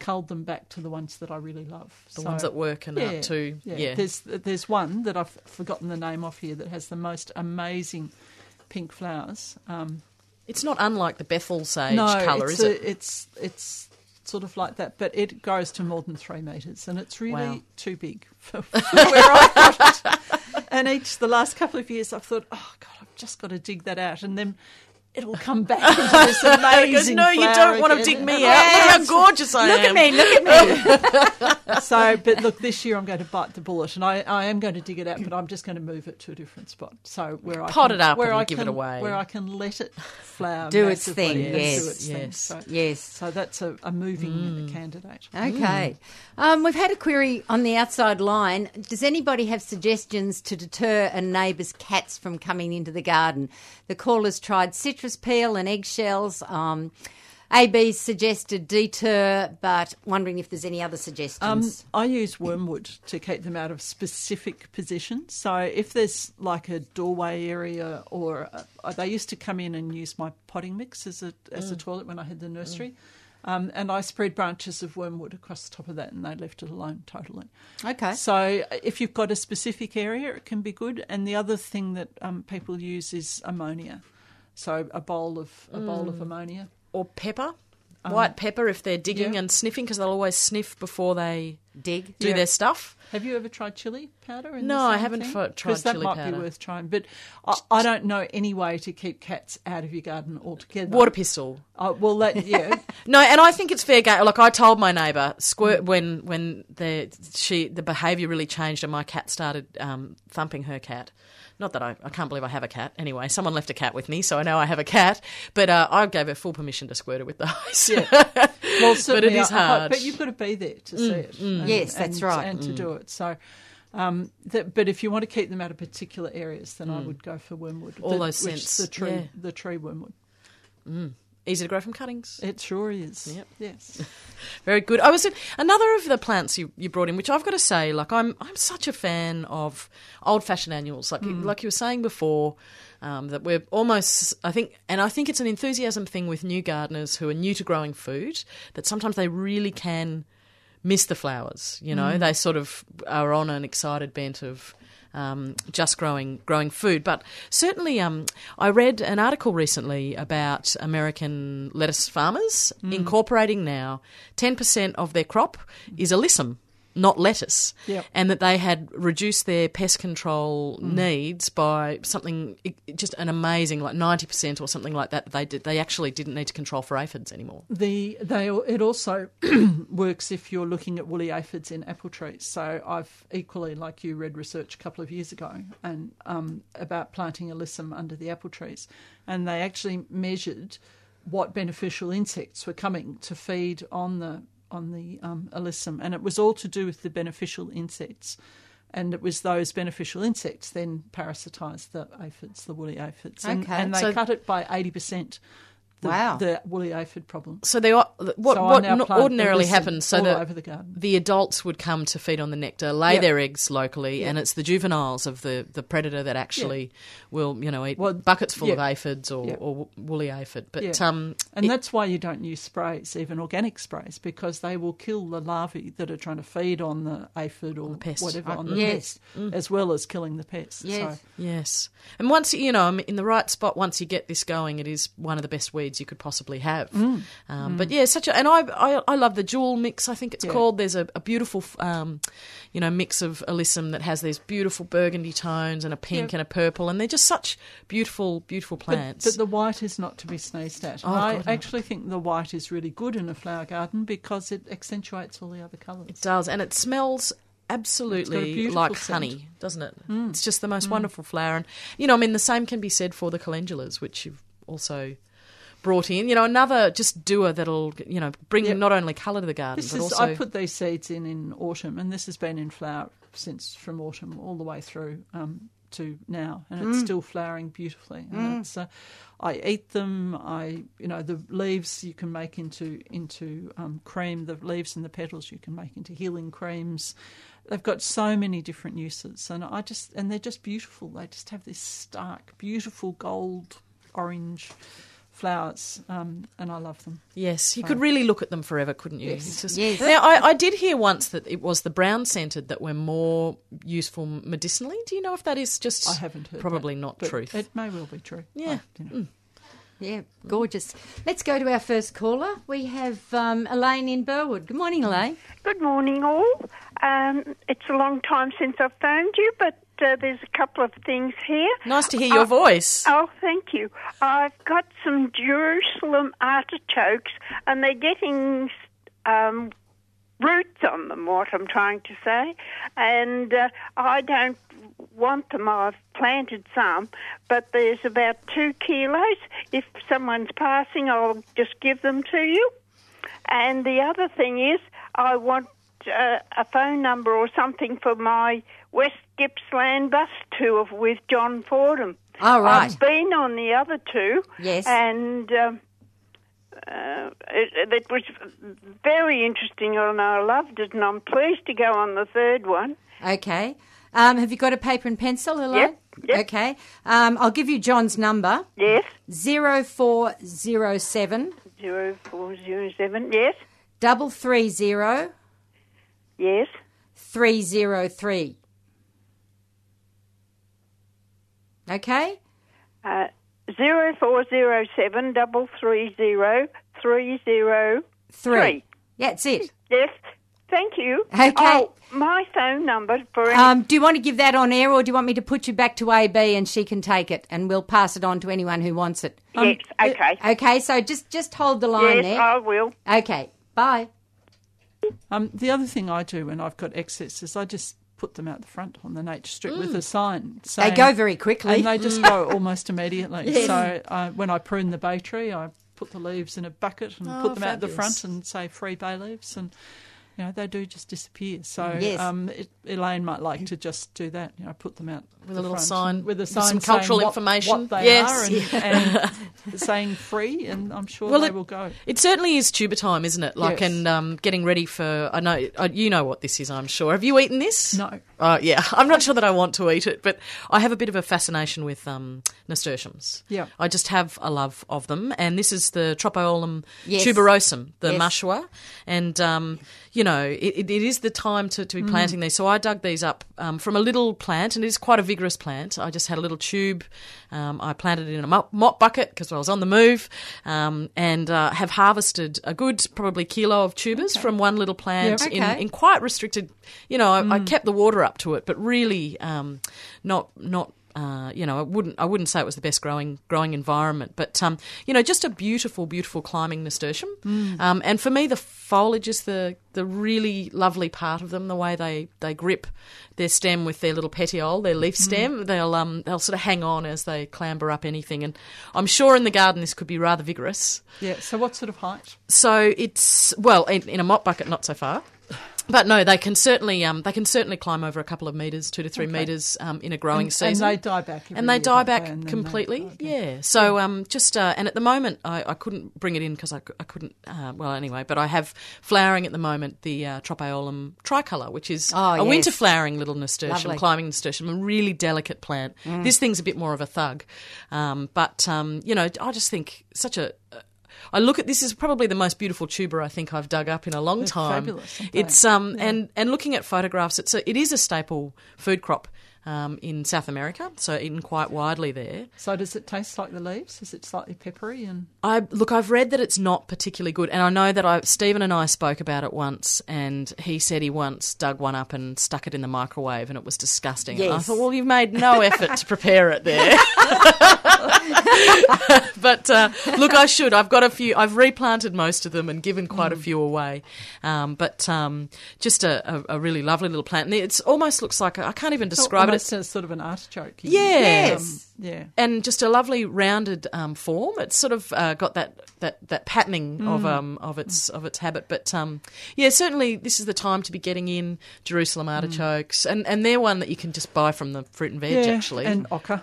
culled them back to the ones that I really love. The ones that work and out too. Yeah. There's one that I've forgotten the name of here that has the most amazing pink flowers. It's not unlike the Bethel sage colour, is it? No, it's sort of like that, but it grows to more than 3 metres, and it's really too big for where I've got it. And the last couple of years I've thought, oh, God, I've just got to dig that out, and then... it'll come back into this amazing flower. No, you don't want to dig me out. Look how gorgeous I am. Look at me. So, but look, this year I'm going to bite the bullet, and I am going to dig it out, but I'm just going to move it to a different spot. So where I pot it up and give it away. Where I can let it flower. Do its thing, yes. So that's a moving candidate. Okay. We've had a query on the outside line. Does anybody have suggestions to deter a neighbour's cats from coming into the garden? The caller's tried citrus peel and eggshells. AB suggested deter, but wondering if there's any other suggestions. I use wormwood to keep them out of specific positions. So if there's like a doorway area, or they used to come in and use my potting mix as a toilet when I had the nursery. And I spread branches of wormwood across the top of that, and they left it alone totally. Okay. So if you've got a specific area, it can be good. And the other thing that people use is ammonia. So a bowl of ammonia. Or pepper, white pepper if they're digging and sniffing, because they'll always sniff before they dig, do their stuff. Have you ever tried chilli powder? No, I haven't tried chilli powder. Because that might be worth trying. But I don't know any way to keep cats out of your garden altogether. Water pistol. No, and I think it's fair game. Like I told my neighbour, when the behaviour really changed and my cat started thumping her cat. Not that I can't believe I have a cat. Anyway, someone left a cat with me, so I know I have a cat. But I gave her full permission to squirt her with the hose. Yeah. Well, but it is hard. But you've got to be there to see it. That's right. And to do it. So, but if you want to keep them out of particular areas, then I would go for wormwood. The tree wormwood. Mm. Easy to grow from cuttings. It sure is. Yep. Yes. Very good. Another of the plants you brought in, which I've got to say, like I'm such a fan of old-fashioned annuals. Like you were saying before, that we're almost, I think it's an enthusiasm thing with new gardeners who are new to growing food, that sometimes they really can miss the flowers. You know, they sort of are on an excited bent of... just growing food. But certainly I read an article recently about American lettuce farmers incorporating now 10% of their crop is alyssum, not lettuce, and that they had reduced their pest control needs by something just an amazing, like 90% or something like that. They did. They actually didn't need to control for aphids anymore. It also works if you're looking at woolly aphids in apple trees. So I've equally, like you, read research a couple of years ago and about planting alyssum under the apple trees, and they actually measured what beneficial insects were coming to feed on the alyssum, and it was all to do with the beneficial insects, and it was those beneficial insects then parasitised the aphids, the woolly aphids, and they cut it by 80%. The woolly aphid problem. So they are, what ordinarily happens. So the adults would come to feed on the nectar, lay their eggs locally, and it's the juveniles of the predator that actually will eat buckets full of aphids or woolly aphid. But and that's why you don't use sprays, even organic sprays, because they will kill the larvae that are trying to feed on the aphid or whatever on the pest, as well as killing the pest. Yes, so. Yes. And once in the right spot, once you get this going, it is one of the best weeds you could possibly have. But yeah, I love the jewel mix, I think it's called. There's a beautiful mix of alyssum that has these beautiful burgundy tones and a pink and a purple, and they're just such beautiful plants. But the white is not to be sneezed at. I think the white is really good in a flower garden because it accentuates all the other colours. It does, and it smells absolutely like honey, doesn't it? It's just the most wonderful flower. And the same can be said for the calendulas, which you've also brought in, another just doer that'll, bring not only colour to the garden, but also... I put these seeds in autumn, and this has been in flower from autumn all the way through to now, and it's still flowering beautifully. And it's, I eat them. The leaves you can make into cream. The leaves and the petals you can make into healing creams. They've got so many different uses, and they're just beautiful. They just have this stark, beautiful gold, orange flowers, and I love them. Yes, you could really look at them forever, couldn't you? Yes. Now, I did hear once that it was the brown-scented that were more useful medicinally. Do you know if that is just... I haven't heard probably that, not truth. It may well be true. Yeah. Yeah, gorgeous. Let's go to our first caller. We have Elaine in Burwood. Good morning, Elaine. Good morning, all. It's a long time since I've phoned you, but there's a couple of things here. Nice to hear your voice. Oh, thank you. I've got some Jerusalem artichokes, and they're getting roots on them, what I'm trying to say. And I don't want them. I've planted some, but there's about 2 kilos. If someone's passing, I'll just give them to you. And the other thing is I want a phone number or something for my West Gippsland bus tour with John Fordham. All right. I've been on the other two. Yes. And it was very interesting, and I loved it, and I'm pleased to go on the third one. Okay. Have you got a paper and pencil, Elaine? Yep. Okay. I'll give you John's number. Yes. 0407. 0407, yes. 330. Yes. 303. Okay. 0407 330 303. Yeah, that's it. Yes. Thank you. Okay. Oh, my phone number for... do you want to give that on air, or do you want me to put you back to AB and she can take it and we'll pass it on to anyone who wants it? Yes, okay. Okay, so just hold the line there. Yes, I will. Okay, bye. The other thing I do when I've got excess is I just put them out the front on the nature strip with a sign. Saying, they go very quickly. And they just go almost immediately. Yes. So when I prune the bay tree, I put the leaves in a bucket and put them out the front and say free bay leaves, and they do just disappear. So Elaine might like to just do that. Put them out with a little sign, with a sign, some cultural information, what they are, and saying free, and I'm sure they will go. It certainly is tuber time, isn't it? Like, and getting ready for. I know you know what this is. I'm sure. Have you eaten this? No. Yeah, I'm not sure that I want to eat it, but I have a bit of a fascination with nasturtiums. Yeah, I just have a love of them, and this is the Tropoeolum tuberosum, the mashua, and it is the time to be planting these. So I dug these up from a little plant, and it is quite a vigorous plant. I just had a little tube. I planted it in a mop bucket because I was on the move, and have harvested a good probably kilo of tubers from one little plant in quite restricted. I kept the water up to it, but really not. I wouldn't say it was the best growing environment, but just a beautiful, beautiful climbing nasturtium. And for me, the foliage is the really lovely part of them. The way they grip their stem with their little petiole, their leaf stem, they'll sort of hang on as they clamber up anything. And I'm sure in the garden this could be rather vigorous. Yeah. So what sort of height? So it's in a mop bucket, not so far. But no, they can certainly climb over a couple of metres, 2 to 3 metres in a growing season. And they die back. And they die back completely. Yeah. So and at the moment I couldn't bring it in because I couldn't. But I have flowering at the moment the Tropoeolum tricolour, which is a winter flowering little nasturtium, climbing nasturtium, a really delicate plant. This thing's a bit more of a thug, I just think I look at this is probably the most beautiful tuber I think I've dug up in a long time. Fabulous. It's and looking at photographs, it is a staple food crop in South America, so eaten quite widely there. So does it taste like the leaves? Is it slightly peppery? And I've read that it's not particularly good, and I know that Stephen and I spoke about it once, and he said he once dug one up and stuck it in the microwave, and it was disgusting. Yes. And I thought, well, you've made no effort to prepare it there. But I should. I've got a few. I've replanted most of them and given quite a few away. Just a really lovely little plant, and it almost looks like I can't even describe it. But it's sort of an artichoke. Yes. Yeah. And just a lovely rounded form. It's sort of got that patterning of its habit. But yeah, certainly this is the time to be getting in Jerusalem artichokes, and they're one that you can just buy from the fruit and veg actually. And okra.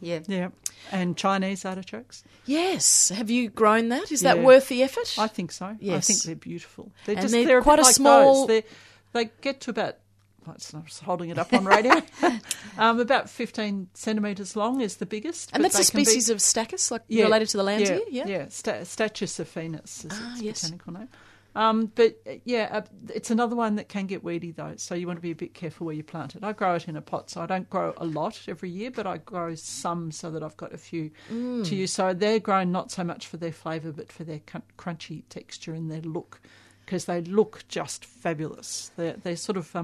Yeah. And Chinese artichokes. Yes. Have you grown that? Is that worth the effort? I think so. Yes. I think they're beautiful. They're quite a like small. They get to about. I'm just holding it up on radio. About 15 centimetres long is the biggest. And that's a species of Stachys, related to the Landseer? Yeah. Stachys saphenus is its botanical name. It's another one that can get weedy though, so you want to be a bit careful where you plant it. I grow it in a pot, so I don't grow a lot every year, but I grow some so that I've got a few to use. So they're grown not so much for their flavour but for their crunchy texture and their look, because they look just fabulous. They're sort of...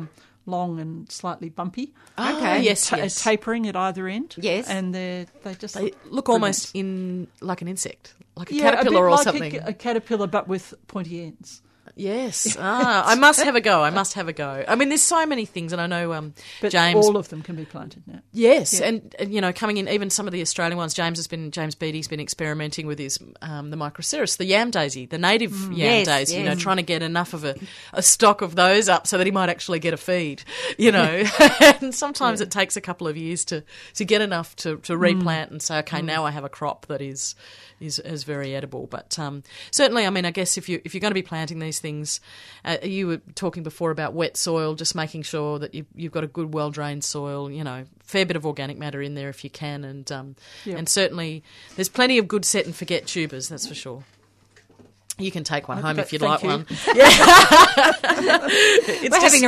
long and slightly bumpy. Okay. Yes. Tapering at either end. Yes. And they just look almost in like an insect, like a caterpillar or something. A caterpillar, but with pointy ends. Yes. I must have a go. I mean, there's so many things, and I know but James... But all of them can be planted now. Yes, yeah. And, you know, coming in, even some of the Australian ones, James Beattie's been experimenting with his the Microceras, the yam daisy, the native yam daisy, you know, trying to get enough of a stock of those up so that he might actually get a feed, you know. And sometimes it takes a couple of years to get enough to replant and say, okay, now I have a crop that is very edible. But certainly, I mean, I guess if you're going to be planting these things, you were talking before about wet soil, just making sure that you've got a good, well-drained soil, you know, fair bit of organic matter in there if you can. And and certainly there's plenty of good set-and-forget tubers, that's for sure. You can take one home if you'd like one. Yeah. We're just having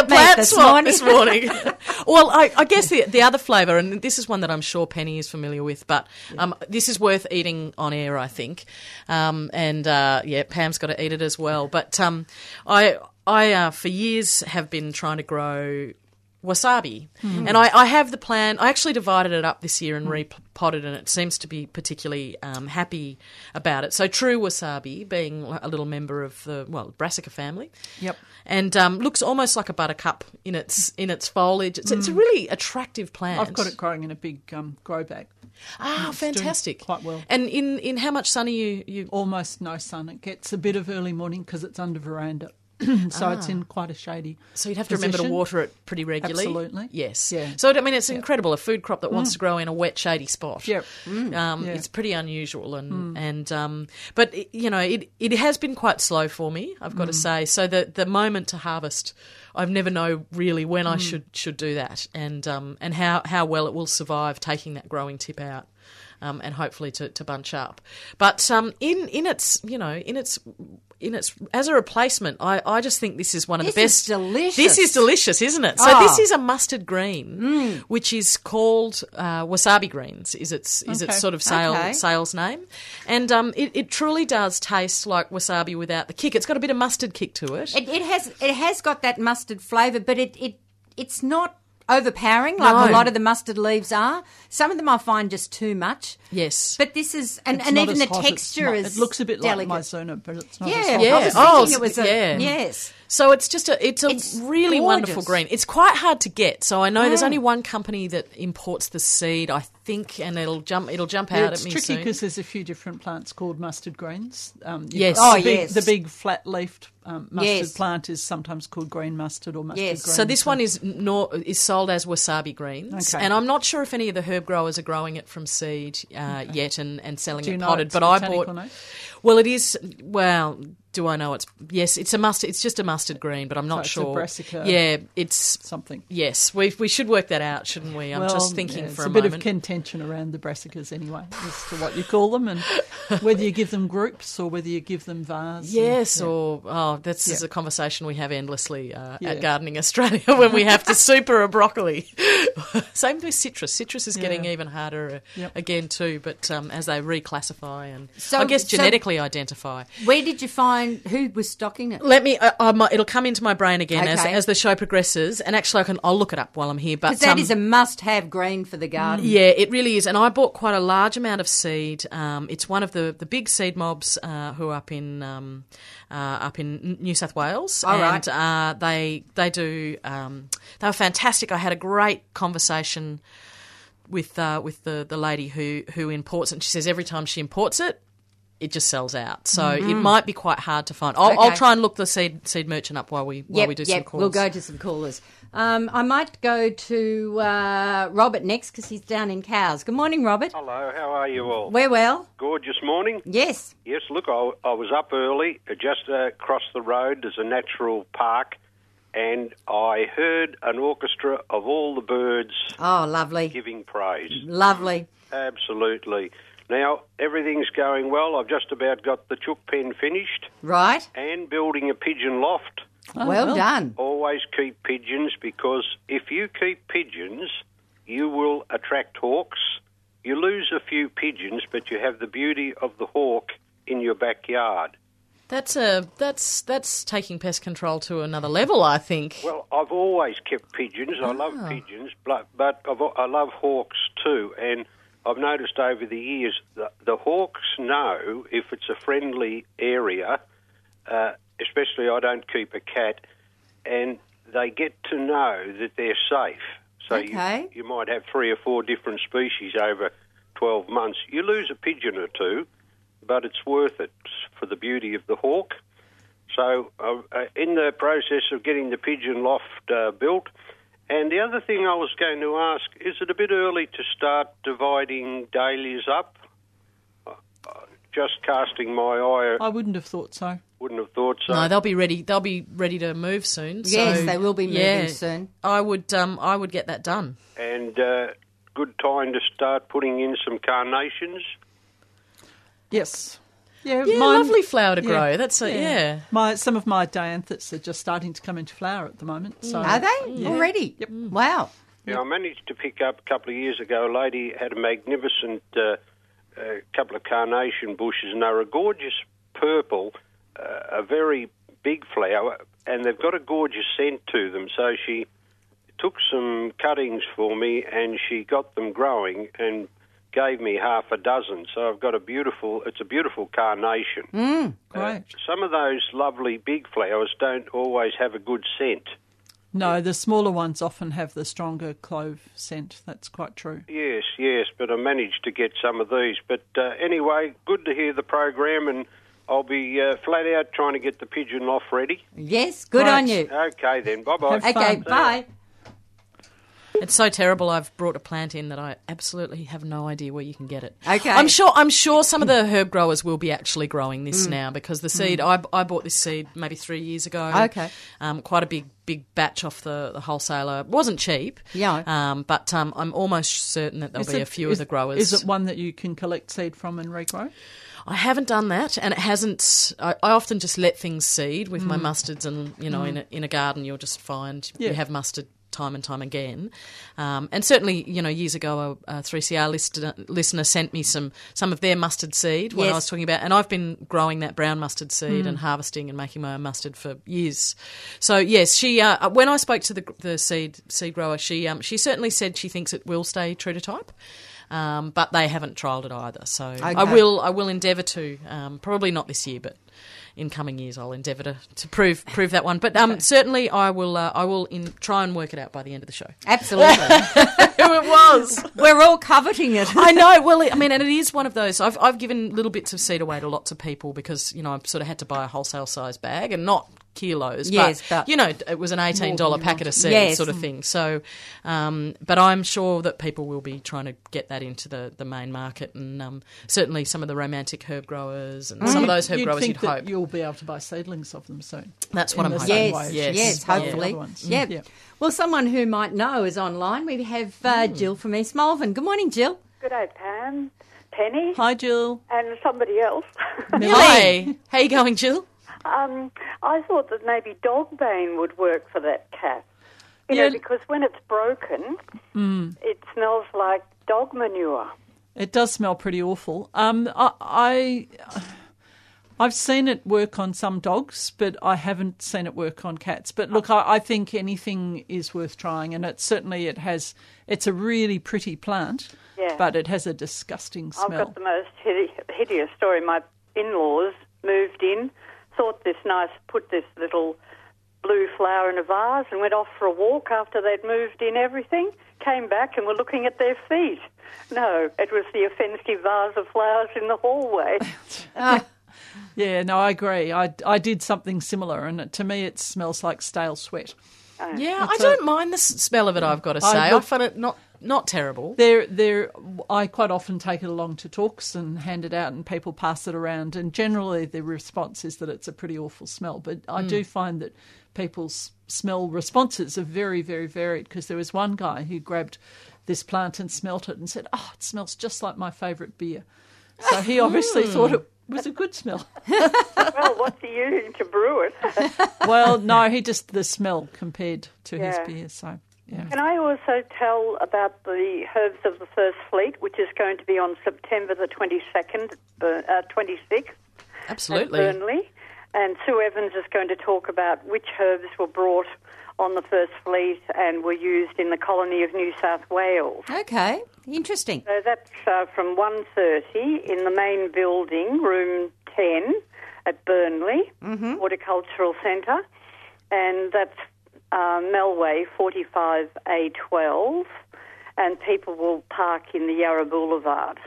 a plant swap this morning. Well, I guess the other flavour, and this is one that I'm sure Penny is familiar with, but this is worth eating on air, I think. Pam's got to eat it as well. But I for years have been trying to grow wasabi. And I have the plan. I actually divided it up this year and repotted, and it seems to be particularly happy about it. So true wasabi, being a little member of the brassica family. Yep. And looks almost like a buttercup in its foliage. It's a really attractive plant. I've got it growing in a big grow bag. Ah, fantastic! Quite well. And in how much sun are you? Almost no sun. It gets a bit of early morning because it's under veranda. So it's in quite a shady So you'd have to remember to water it pretty regularly. Absolutely. Yes. Yeah. So, I mean, it's incredible, a food crop that wants to grow in a wet, shady spot. Yep. It's pretty unusual. But, you know, it has been quite slow for me, I've got to say. So the moment to harvest, I never know really when I should do that and how well it will survive taking that growing tip out. And hopefully to bunch up, but in its as a replacement, I just think this is one of the best. This is delicious, isn't it? So this is a mustard green, which is called wasabi greens. Is its sort of sales name, and it truly does taste like wasabi without the kick. It's got a bit of mustard kick to it. It has got that mustard flavour, but it's not overpowering a lot of the mustard leaves are. Some of them I find just too much. Yes. But this is and even the texture is delicate. It looks a bit delicate. Like Mizuna, but it's not as hot. Yeah. I was thinking it was yes. So it's just it's really gorgeous. Wonderful green. It's quite hard to get. So I know there's only one company that imports the seed, I think, and it'll jump out at me soon. It's tricky because there's a few different plants called mustard greens. The big flat-leafed mustard plant is sometimes called green mustard or mustard greens. So this one is sold as wasabi greens, and I'm not sure if any of the herb growers are growing it from seed yet and selling it potted. But I bought. No? Well, it is. Well, do I know it's? Yes, it's a mustard. It's just a mustard green, but I'm not sure. A brassica. Yeah, it's something. Yes, we should work that out, shouldn't we? I'm just thinking for a moment. It's a bit of contention around the brassicas anyway, as to what you call them and whether you give them groups or whether you give them vase. Yes, this is a conversation we have endlessly at Gardening Australia when we have to super a broccoli. Same with citrus. Citrus is getting even harder again too, but as they reclassify and I guess genetically identify. Where did you find find who was stocking it? Let me. It'll come into my brain again as the show progresses. And actually, I'll look it up while I'm here. Because that is a must-have green for the garden. Yeah, it really is. And I bought quite a large amount of seed. It's one of the big seed mobs who are up in New South Wales. All right. And they do. They were fantastic. I had a great conversation with the lady who imports it. And she says every time she imports it, it just sells out. So it might be quite hard to find. I'll try and look the seed merchant up while we do some calls. We'll go to some callers. I might go to Robert next because he's down in Cowes. Good morning, Robert. Hello, how are you all? We're well. Gorgeous morning. Yes. Yes, look, I was up early. Just across the road there's a natural park and I heard an orchestra of all the birds. Oh, lovely. Giving praise. Lovely. Absolutely. Now, everything's going well. I've just about got the chook pen finished. Right. And building a pigeon loft. Oh, well done. Always keep pigeons because if you keep pigeons, you will attract hawks. You lose a few pigeons, but you have the beauty of the hawk in your backyard. That's taking pest control to another level, I think. Well, I've always kept pigeons. I love pigeons, but I love hawks too, and I've noticed over the years that the hawks know if it's a friendly area, especially I don't keep a cat, and they get to know that they're safe. So you might have 3 or 4 different species over 12 months. You lose a pigeon or two, but it's worth it for the beauty of the hawk. So in the process of getting the pigeon loft built. And the other thing I was going to ask, is it a bit early to start dividing dahlias up? Just casting my eye. I wouldn't have thought so. No, they'll be ready to move soon. Yes, so, they will be moving soon. I would get that done. And good time to start putting in some carnations. Yes. Yeah, lovely flower to grow. That's it. Yeah. Some of my dianthus are just starting to come into flower at the moment. So. Are they already? Yep. Wow. Yeah, I managed to pick up a couple of years ago. A lady had a magnificent couple of carnation bushes, and they were a gorgeous purple, a very big flower, and they've got a gorgeous scent to them. So she took some cuttings for me, and she got them growing and gave me half a dozen, so I've got it's a beautiful carnation. Great. Some of those lovely big flowers don't always have a good scent. No, the smaller ones often have the stronger clove scent. That's quite true. Yes, but I managed to get some of these. But anyway, good to hear the program, and I'll be flat out trying to get the pigeon loft ready. Yes, good on you. Okay then, bye-bye. Okay, bye. It's so terrible. I've brought a plant in that I absolutely have no idea where you can get it. Okay. I'm sure some of the herb growers will be actually growing this now because the seed, I bought this seed maybe 3 years ago. Okay. Quite a big batch off the wholesaler. It wasn't cheap. Yeah. But I'm almost certain that there'll be a few of the growers. Is it one that you can collect seed from and regrow? I haven't done that, and it hasn't. I often just let things seed with my mustards, and in a garden you'll just find you have mustard time and time again. And certainly, years ago, a 3CR listener sent me some of their mustard seed when I was talking about, and I've been growing that brown mustard seed and harvesting and making my own mustard for years. So, yes, she when I spoke to the seed grower, she certainly said she thinks it will stay true to type. But they haven't trialled it either, so I will endeavour to. Probably not this year, but in coming years I'll endeavour to prove that one. But certainly I will try and work it out by the end of the show. Absolutely, it was. We're all coveting it. I know. Well, and it is one of those. I've given little bits of seed away to lots of people because I've sort of had to buy a wholesale size bag and not kilos, but it was an $18 packet of seed sort of thing. So, but I'm sure that people will be trying to get that into the main market, and certainly some of the romantic herb growers and some of those herb growers. You'd hope you'll be able to buy seedlings of them soon. That's what I'm hoping. Yes, hopefully. Yeah. Yep. Well, someone who might know is online. We have Jill from East Malvern. Good morning, Jill. Good day, Pam, Penny. Hi, Jill. And somebody else. Hi. How you going, Jill? I thought that maybe dogbane would work for that cat. You know, because when it's broken, it smells like dog manure. It does smell pretty awful. I I've seen it work on some dogs, but I haven't seen it work on cats. But look, I think anything is worth trying, and it's a really pretty plant, yeah, but it has a disgusting smell. I've got the most hideous story. My in-laws moved in, put this little blue flower in a vase and went off for a walk after they'd moved in everything, came back and were looking at their feet. No, it was the offensive vase of flowers in the hallway. Yeah, no, I agree. I did something similar, and to me it smells like stale sweat. Yeah, I don't mind the smell of it, I've got to say. I find it not terrible. I quite often take it along to talks and hand it out, and people pass it around, and generally the response is that it's a pretty awful smell. But I do find that people's smell responses are very, very varied, because there was one guy who grabbed this plant and smelt it and said, oh, it smells just like my favourite beer. So he obviously thought it was a good smell. Well, what's he using to brew it? Well, no, he just the smell compared to his beer. So, yeah. Can I also tell about the Herbs of the First Fleet, which is going to be on September the 22nd, 26th? Absolutely. At Burnley. And Sue Evans is going to talk about which herbs were brought on the First Fleet and were used in the colony of New South Wales. Okay, interesting. So that's from 1:30 in the main building, room 10 at Burnley Horticultural Centre. And that's Melway 45A12. And people will park in the Yarra Boulevard.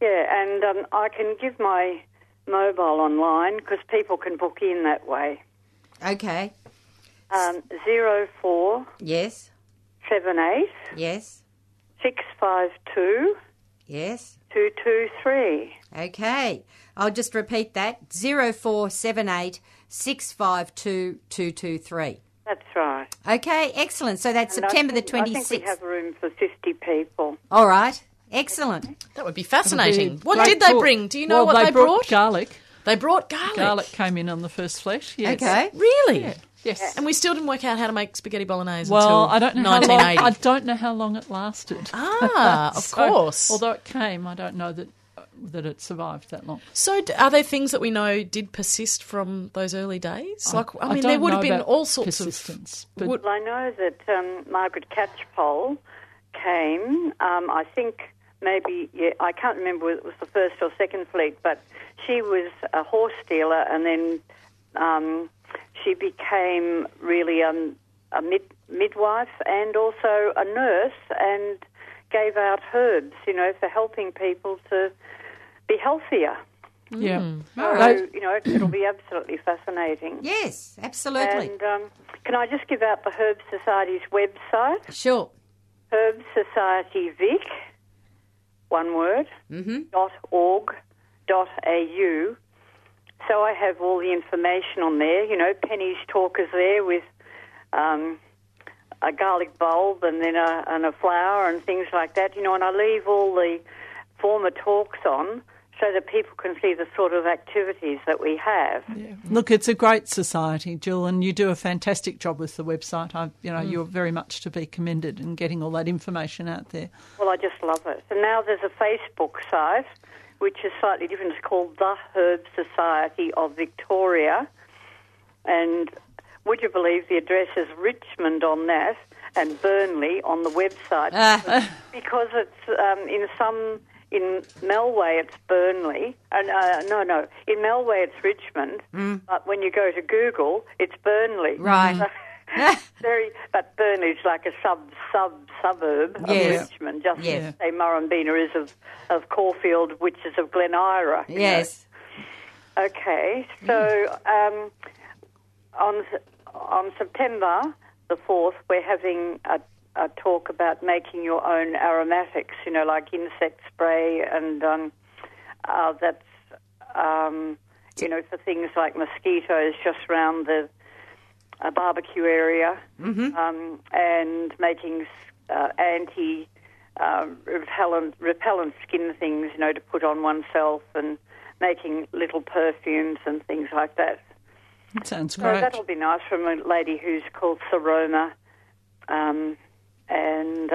Yeah, and I can give my mobile online because people can book in that way. Okay. 04. Yes. 78. Yes. 652. Yes. 223. Okay. I'll just repeat that. 0478 652 223. That's right. Okay, excellent. So that's September the 26th. I think we have room for 50 people. All right. Excellent. That would be fascinating. What did they bring? Do you know what they brought? Garlic. They brought garlic. Garlic came in on the First Fleet. Yes. Okay. Really? Yeah. Yes. And we still didn't work out how to make spaghetti bolognese until 1980. I don't know how long it lasted. Ah, of course. Although it came, I don't know that it survived that long. So are there things that we know did persist from those early days? There would have been all sorts of... Well, I know that Margaret Catchpole came, I think... Maybe, yeah, I can't remember whether it was the First or Second Fleet, but she was a horse dealer, and then she became really a midwife and also a nurse, and gave out herbs, for helping people to be healthier. Yeah. So, it'll be absolutely fascinating. Yes, absolutely. And can I just give out the Herb Society's website? Sure. Herb Society Vic. One word, .org.au. So I have all the information on there. Penny's talk is there with a garlic bulb and then a flower and things like that. And I leave all the former talks on so that people can see the sort of activities that we have. Yeah. Look, it's a great society, Jill, and you do a fantastic job with the website. You're very much to be commended in getting all that information out there. Well, I just love it. And now there's a Facebook site, which is slightly different. It's called The Herb Society of Victoria. And would you believe the address is Richmond on that and Burnley on the website? Because it's in Melway, it's Burnley. And, in Melway, it's Richmond. Mm. But when you go to Google, it's Burnley. Right. But Burnley's like a suburb of Richmond, just as say Murrumbina is of Caulfield, which is of Glen Ira. Yes. Know? Okay. So on September the 4th, we're having a talk about making your own aromatics, like insect spray and that's, for things like mosquitoes just around the barbecue area and making anti-repellent skin things, to put on oneself and making little perfumes and things like that. That sounds great. So that'll be nice from a lady who's called Saroma, and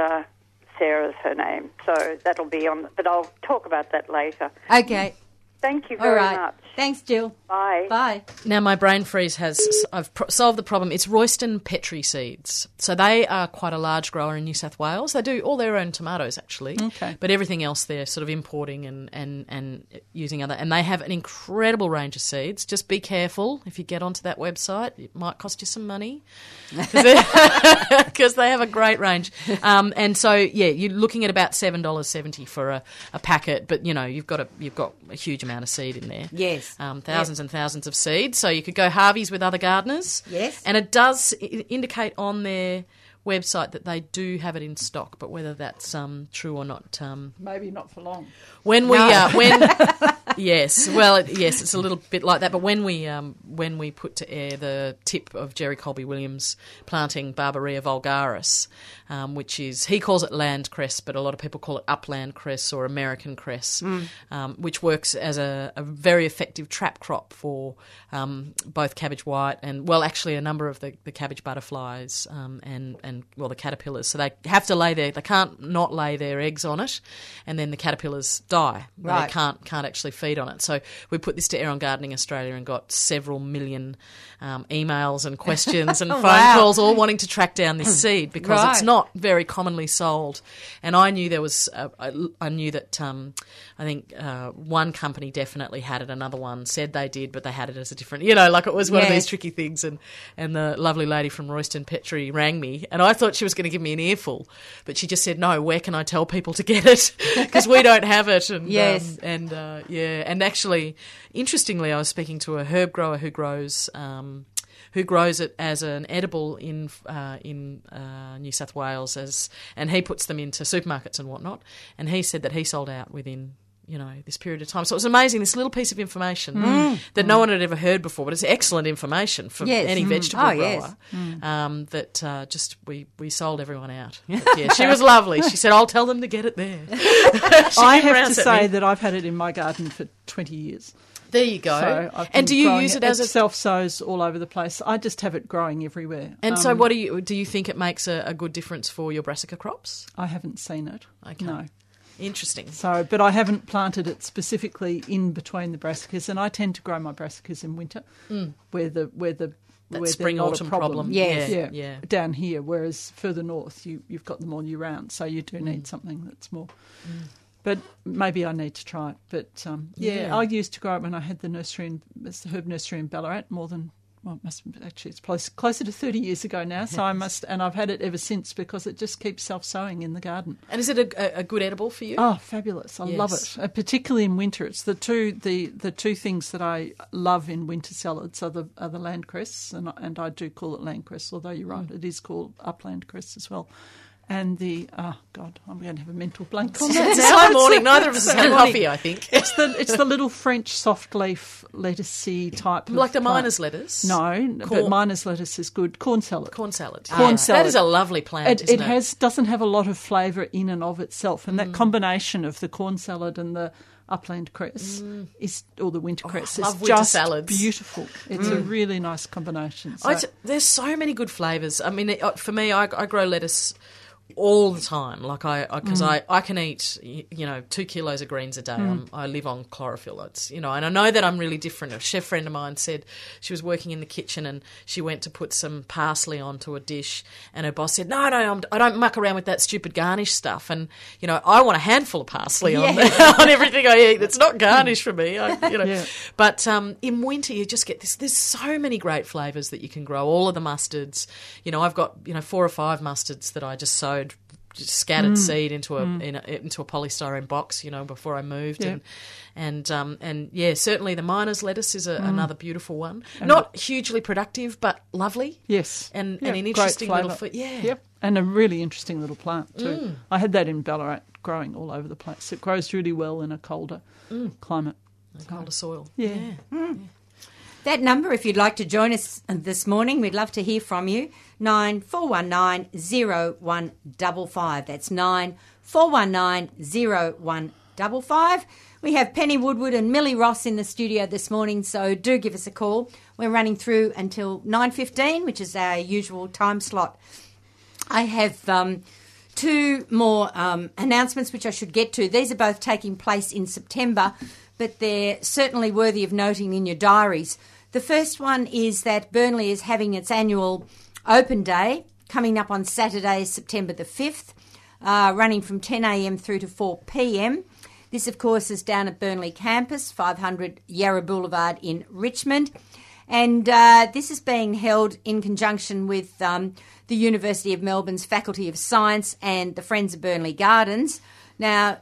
Sarah's her name. So that'll be on, but I'll talk about that later. Okay. Thank you very much. Thanks, Jill. Bye. Bye. Now, my brain freeze has... I've solved the problem. It's Royston Petri Seeds. So they are quite a large grower in New South Wales. They do all their own tomatoes, actually. Okay. But everything else they're sort of importing and using other... And they have an incredible range of seeds. Just be careful if you get onto that website. It might cost you some money because they have a great range. And so, yeah, you're looking at about $7.70 for a packet. But, you know, you've got a huge amount of seed in there. Yes. Thousands and thousands of seeds. So you could go Harvey's with other gardeners. Yes. And it does indicate on their website that they do have it in stock, but whether that's true or not... Maybe not for long. Yes. Well, yes, it's a little bit like that. But when we put to air the tip of Jerry Colby-Williams planting Barbaria vulgaris, which is, he calls it land cress, but a lot of people call it upland cress or American cress, which works as a very effective trap crop for both cabbage white and, well, actually a number of the cabbage butterflies and the caterpillars. So they have to lay their, they can't not lay their eggs on it, and then the caterpillars die. Right. They can't actually feed on it. So we put this to air on Gardening Australia and got several million emails and questions and phone calls, all wanting to track down this seed because it's not very commonly sold. And I knew there was, I knew that I think one company definitely had it, another one said they did, but they had it as a different, you know, like it was one of these tricky things. And the lovely lady from Royston Petrie rang me and I thought she was going to give me an earful, but she just said, "No, where can I tell people to get it? Because we don't have it." And and actually, interestingly, I was speaking to a herb grower who grows it as an edible in New South Wales, and he puts them into supermarkets and whatnot. And he said that he sold out within, you know, this period of time. So it was amazing, this little piece of information that no one had ever heard before, but it's excellent information for any vegetable grower that just we sold everyone out. But, yeah, she was lovely. She said, "I'll tell them to get it there." I have to say that I've had it in my garden for 20 years. There you go. So and do you use it as a... It self-sows all over the place. I just have it growing everywhere. And so what do you think it makes a good difference for your brassica crops? I haven't seen it. Okay. No. Interesting. So, but I haven't planted it specifically in between the brassicas, and I tend to grow my brassicas in winter, where spring autumn problem. Yeah, down here. Whereas further north, you've got them all year round, so you do need something that's more. Mm. But maybe I need to try it. But I used to grow it when I had the nursery in the herb nursery in Ballarat. It's closer to 30 years ago now, so and I've had it ever since because it just keeps self-sowing in the garden. And is it a good edible for you? Oh, fabulous. I love it, particularly in winter. It's the two things that I love in winter salads are the landcress, and I do call it landcress, although you're right, it is called upland cress as well. And I'm going to have a mental blank on that. It's Sunday morning. Neither of us has had coffee, I think. It's the little French soft leaf lettucey type. Like the miner's lettuce? No, but miner's lettuce is good. Corn salad. That is a lovely plant, isn't it? It doesn't have a lot of flavour in and of itself, and that combination of the corn salad and the upland cress or the winter cress is just salads. Beautiful. It's a really nice combination. So. There's so many good flavours. I mean, for me, I grow lettuce... all the time, like I can eat, you know, 2 kilos of greens a day. I live on chlorophyll. It's, you know, and I know that I'm really different. A chef friend of mine said she was working in the kitchen and she went to put some parsley onto a dish, and her boss said, "No, I don't muck around with that stupid garnish stuff." And you know, I want a handful of parsley on everything I eat. It's not garnish for me, But in winter you just get this. There's so many great flavours that you can grow. All of the mustards, you know, I've got 4 or 5 mustards that I just sowed. Scattered seed into a polystyrene box, you know, before I moved, and certainly the miner's lettuce is another beautiful one. And not hugely productive, but lovely. Yes, and an interesting little food. Yeah, yep, and a really interesting little plant too. I had that in Ballarat, growing all over the place. It grows really well in a colder climate, colder soil. Yeah. Mm. Yeah. That number, if you'd like to join us this morning, we'd love to hear from you, 9419 0155. That's 9419 0155. We have Penny Woodward and Millie Ross in the studio this morning, so do give us a call. We're running through until 9:15, which is our usual time slot. I have two more announcements which I should get to. These are both taking place in September, but they're certainly worthy of noting in your diaries. The first one is that Burnley is having its annual open day coming up on Saturday, September the 5th, running from 10am through to 4pm. This, of course, is down at Burnley Campus, 500 Yarra Boulevard in Richmond. And this is being held in conjunction with the University of Melbourne's Faculty of Science and the Friends of Burnley Gardens. Now,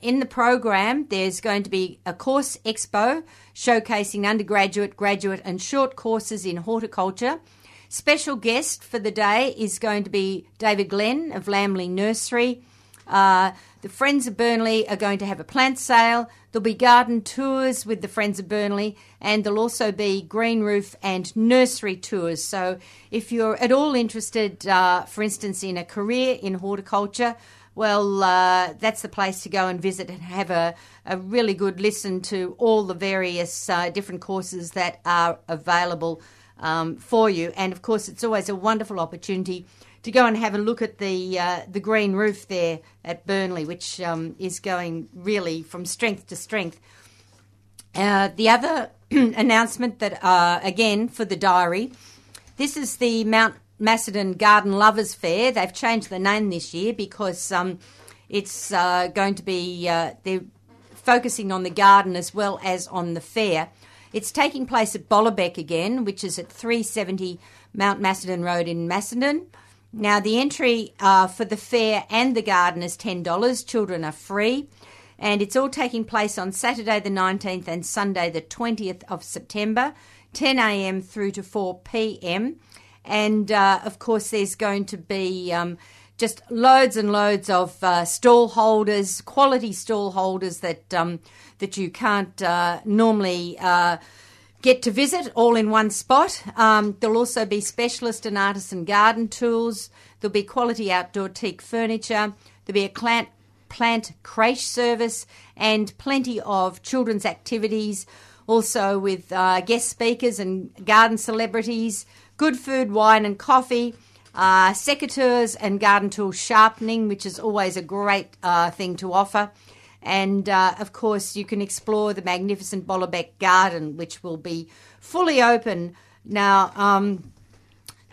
in the program, there's going to be a course expo showcasing undergraduate, graduate and short courses in horticulture. Special guest for the day is going to be David Glenn of Lamley Nursery. The Friends of Burnley are going to have a plant sale. There'll be garden tours with the Friends of Burnley, and there'll also be green roof and nursery tours. So if you're at all interested, for instance, in a career in horticulture, well, that's the place to go and visit and have a really good listen to all the various different courses that are available for you. And, of course, it's always a wonderful opportunity to go and have a look at the green roof there at Burnley, which is going really from strength to strength. The other announcement that, again, for the diary, this is the Mount Macedon Garden Lovers Fair. They've changed the name this year because it's going to be, they're focusing on the garden as well as on the fair. It's taking place at Bollebeck again, which is at 370 Mount Macedon Road in Macedon. Now, the entry for the fair and the garden is $10. Children are free. And it's all taking place on Saturday the 19th and Sunday the 20th of September, 10am through to 4pm. And, of course, there's going to be just loads and loads of stall holders, quality stall holders that you can't normally get to visit all in one spot. There'll also be specialist and artisan garden tools. There'll be quality outdoor teak furniture. There'll be a plant crèche service and plenty of children's activities, also with guest speakers and garden celebrities, good food, wine and coffee, secateurs and garden tool sharpening, which is always a great thing to offer. And, of course, you can explore the magnificent Bollebeck Garden, which will be fully open. Now,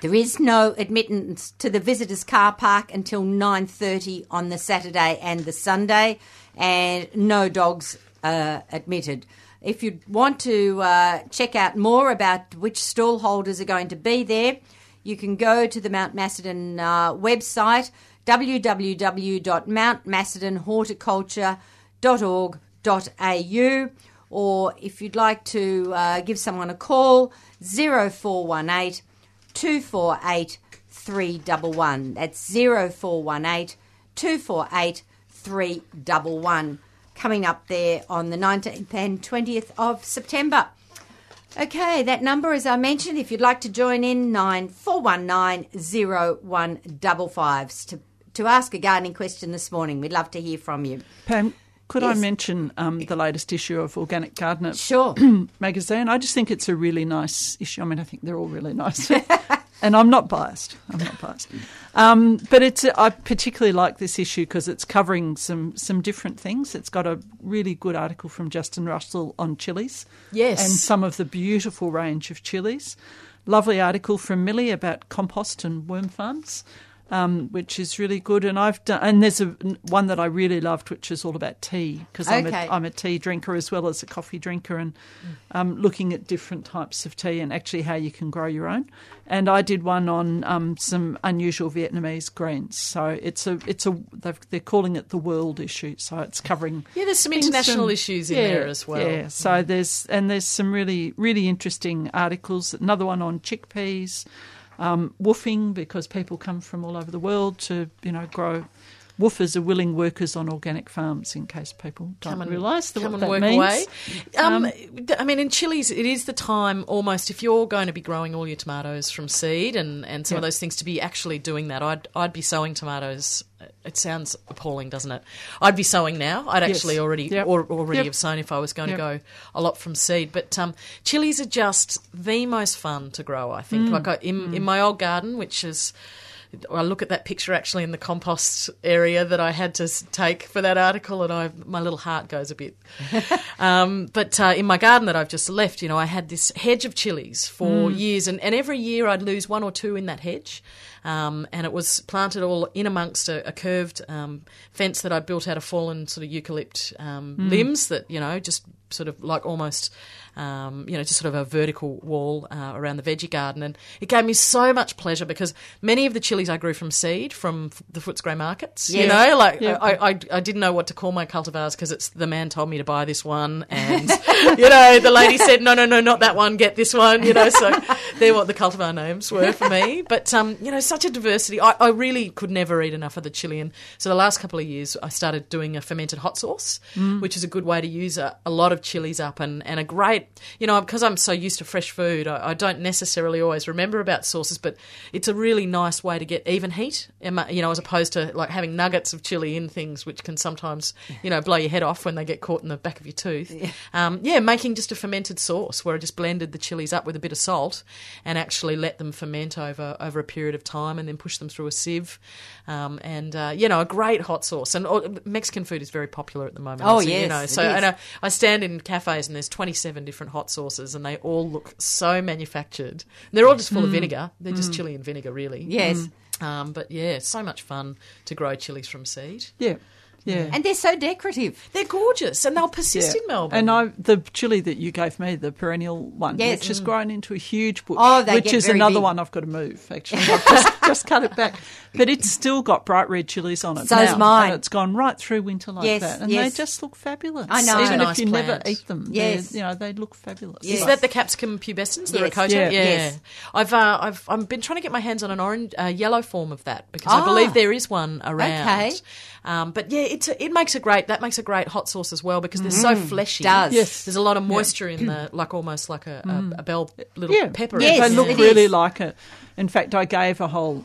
there is no admittance to the visitors' car park until 9:30 on the Saturday and the Sunday, and no dogs admitted. If you want to check out more about which stall holders are going to be there, you can go to the Mount Macedon website, www.mountmacedonhorticulture.com. .org.au, or if you'd like to give someone a call, 0418 248 311. That's 0418 248 311. Coming up there on the 19th and 20th of September. Okay, that number, as I mentioned, if you'd like to join in, 9419 0155 to ask a gardening question this morning. We'd love to hear from you. Pam, could I mention the latest issue of Organic Gardener magazine? I just think it's a really nice issue. I mean, I think they're all really nice. And I'm not biased. But I particularly like this issue because it's covering some different things. It's got a really good article from Justin Russell on chilies. Yes. And some of the beautiful range of chilies. Lovely article from Millie about compost and worm farms. Which is really good, and there's one that I really loved, which is all about tea, because I'm a tea drinker as well as a coffee drinker, and looking at different types of tea and actually how you can grow your own. And I did one on some unusual Vietnamese greens. So they're calling it the world issue. So it's covering there's some international issues in there as well. Yeah. So there's some really really interesting articles. Another one on chickpeas. Woofing, because people come from all over the world to, grow. Woofers are willing workers on organic farms, in case people don't realise what that means. Away. In chilies, it is the time almost, if you're going to be growing all your tomatoes from seed and some of those things, to be actually doing that. I'd be sowing tomatoes. It sounds appalling, doesn't it? I'd be sowing now. I'd actually already have sown if I was going to go a lot from seed. But chilies are just the most fun to grow, I think. In my old garden, which is... I look at that picture actually in the compost area that I had to take for that article, and my little heart goes a bit. But in my garden that I've just left, you know, I had this hedge of chilies for years, and every year I'd lose one or two in that hedge. And it was planted all in amongst a curved fence that I built out of fallen sort of eucalypt limbs that, you know, just sort of like almost, you know, just sort of a vertical wall around the veggie garden. And it gave me so much pleasure because many of the chilies I grew from seed from the Footscray markets, yes. You know, like yep. I didn't know what to call my cultivars because it's the man told me to buy this one and, you know, the lady said, no, not that one, get this one, you know. So they're what the cultivar names were for me. But, you know, such a diversity. I really could never eat enough of the chili. And so the last couple of years I started doing a fermented hot sauce, which is a good way to use a lot of chilies up and a great, you know, because I'm so used to fresh food, I don't necessarily always remember about sauces, but it's a really nice way to get even heat, you know, as opposed to like having nuggets of chili in things, which can sometimes, you know, blow your head off when they get caught in the back of your tooth. Yeah, making just a fermented sauce where I just blended the chilies up with a bit of salt and actually let them ferment over a period of time and then push them through a sieve, you know, a great hot sauce. And Mexican food is very popular at the moment. Oh, so, yes, you know, so and I stand in cafes and there's 27 different hot sauces and they all look so manufactured. They're all just full of vinegar. They're just chili and vinegar, really. Yes. But, yeah, it's so much fun to grow chilies from seed. Yeah. Yeah. And they're so decorative. They're gorgeous and they'll persist in Melbourne. And the chilli that you gave me, the perennial one, which has grown into a huge bush, which is another big one I've got to move, actually. I've just cut it back. But it's still got bright red chillies on it now. So's mine. And it's gone right through winter like that. And they just look fabulous. I know. Even if you never eat them, you know, they look fabulous. Yes. Is that the capsicum pubescens, the ricota? Yeah. Yes. I've been trying to get my hands on an orange yellow form of that because I believe there is one around. Okay. But, yeah, it makes a great hot sauce as well because they're so fleshy. It does. Yes. There's a lot of moisture in the, like almost like a bell little pepper. Yes, they look really like it. In fact, I gave a whole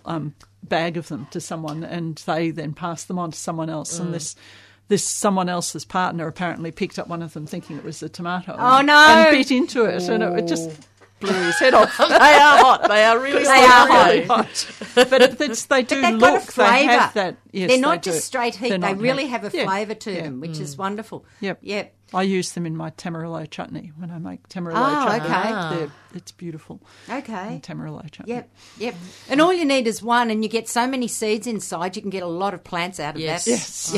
bag of them to someone and they then passed them on to someone else and this someone else's partner apparently picked up one of them thinking it was a tomato. Oh, no. And bit into it and it just blew his head off. They are hot. They are really hot. But they do look. Got a flavour. They have that. Yes, they're not just straight heat. They really have a flavour to them, which is wonderful. Yep. I use them in my tamarillo chutney when I make tamarillo chutney. Oh, okay. It's beautiful. Okay. And tamarillo chutney. Yep. And all you need is one, and you get so many seeds inside, you can get a lot of plants out of that. Yes.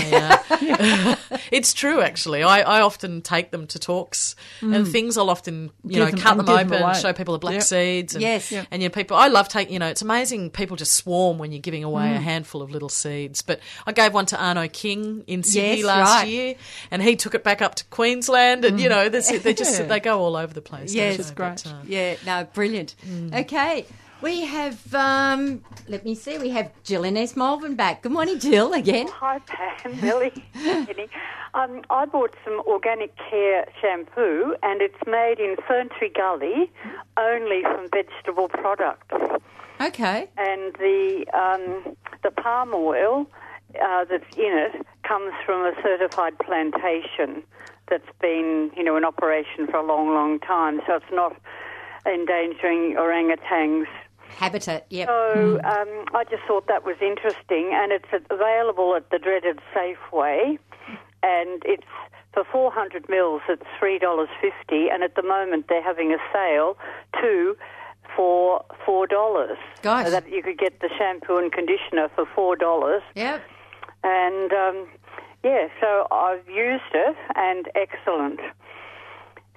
It's true, actually. I often take them to talks and things. I'll often, cut them open and show people the black seeds. And, and, you know, people, I love taking, you know, it's amazing people just swarm when you're giving away a handful of little seeds. But I gave one to Arno King in Sydney last year, and he took it back up to Queensland, and you know, they just they go all over the place. Yeah, it's great. Brilliant. Okay, we have we have Jill in East Malvern back. Good morning, Jill. Again, hi Pam, Millie. I bought some organic care shampoo, and it's made in Ferntree Gully only from vegetable products. Okay, and the palm oil that's in it comes from a certified plantation that's been, you know, in operation for a long, long time, so it's not endangering orangutans' habitat. Yep. So I just thought that was interesting, and it's available at the dreaded Safeway, and it's for 400 mils, it's $3.50, and at the moment they're having a sale for $4. Gosh. So that you could get the shampoo and conditioner for $4. Yep. And so I've used it, and excellent.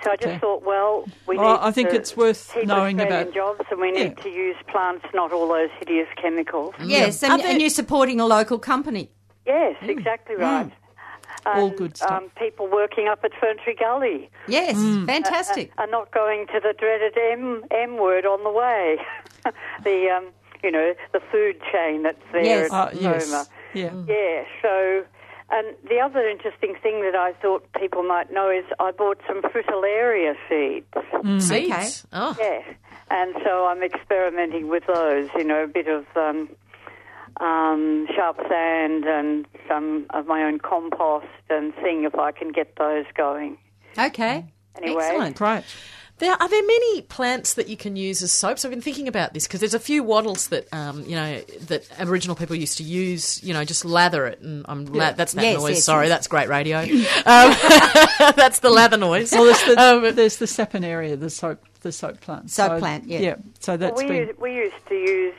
So I just thought, well, I think it's worth knowing about jobs, and we need to use plants, not all those hideous chemicals. Yes, and you're supporting a local company. Yes, exactly right. All good stuff. People working up at Ferntree Gully. Yes, fantastic. Are not going to the dreaded M word on the way. The food chain that's there at Roma. Yeah, so. And the other interesting thing that I thought people might know is I bought some fritillaria seeds. Seeds? Okay. Oh. Yes. And so I'm experimenting with those, you know, a bit of sharp sand and some of my own compost and seeing if I can get those going. Okay. Anyway. Excellent. Right. Are there many plants that you can use as soaps? I've been thinking about this because there's a few wattles that that Aboriginal people used to use. Just lather it, and that's that noise. Yes, sorry, yes. That's great radio. That's the lather noise. Well, there's the saponaria, the soap plant. Soap plant. Yeah. So that's we used to use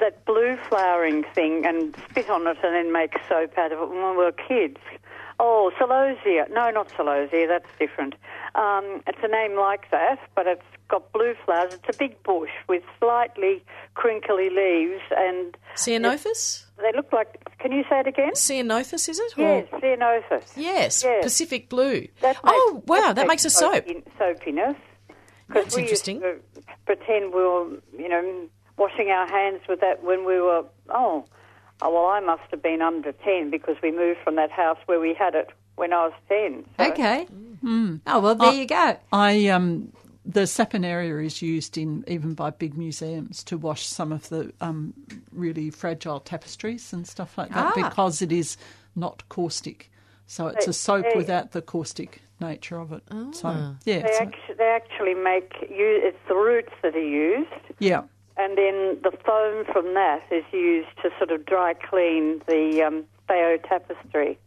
that blue flowering thing and spit on it and then make soap out of it when we were kids. Oh, celosia. No, not celosia. That's different. It's a name like that, but it's got blue flowers. It's a big bush with slightly crinkly leaves and... Ceanothus? They look like... Can you say it again? Ceanothus, is it? Yes, Ceanothus. Yes, Pacific blue. That makes a soap. Soapiness. That's interesting. Because we used to pretend we were, washing our hands with that when we were... Oh, well, I must have been under 10 because we moved from that house where we had it when I was 10. So. Okay. Mm. Oh, well, there you go. The saponaria is used even by big museums to wash some of the really fragile tapestries and stuff like that because it is not caustic. So it's a soap without the caustic nature of it. Oh. So, they actually make... It's the roots that are used. Yeah. And then the foam from that is used to sort of dry clean the Bayeux tapestry.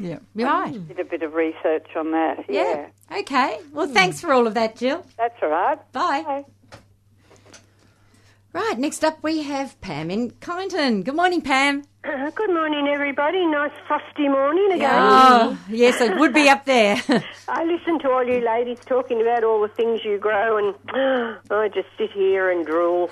Yeah. Right. I did a bit of research on that. Yeah. Okay. Well, thanks for all of that, Jill. That's all right. Bye. Bye. Right. Next up we have Pam in Kyneton. Good morning, Pam. Good morning, everybody. Nice frosty morning again. Oh, yes, it would be up there. I listen to all you ladies talking about all the things you grow and I just sit here and drool.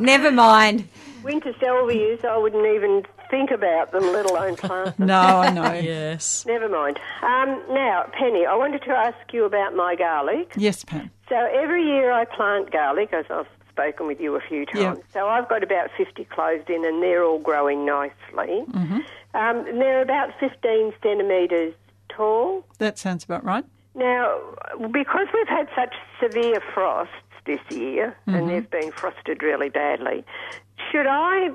Never mind. Winter salvias, I wouldn't even think about them, let alone plant them. No, I know. Yes. Never mind. Now, Penny, I wanted to ask you about my garlic. Yes, Pam. So every year I plant garlic, as I've spoken with you a few times. Yeah. So I've got about 50 closed in and they're all growing nicely. Mm-hmm. And they're about 15 centimetres tall. That sounds about right. Now, because we've had such severe frosts this year and they've been frosted really badly, should I...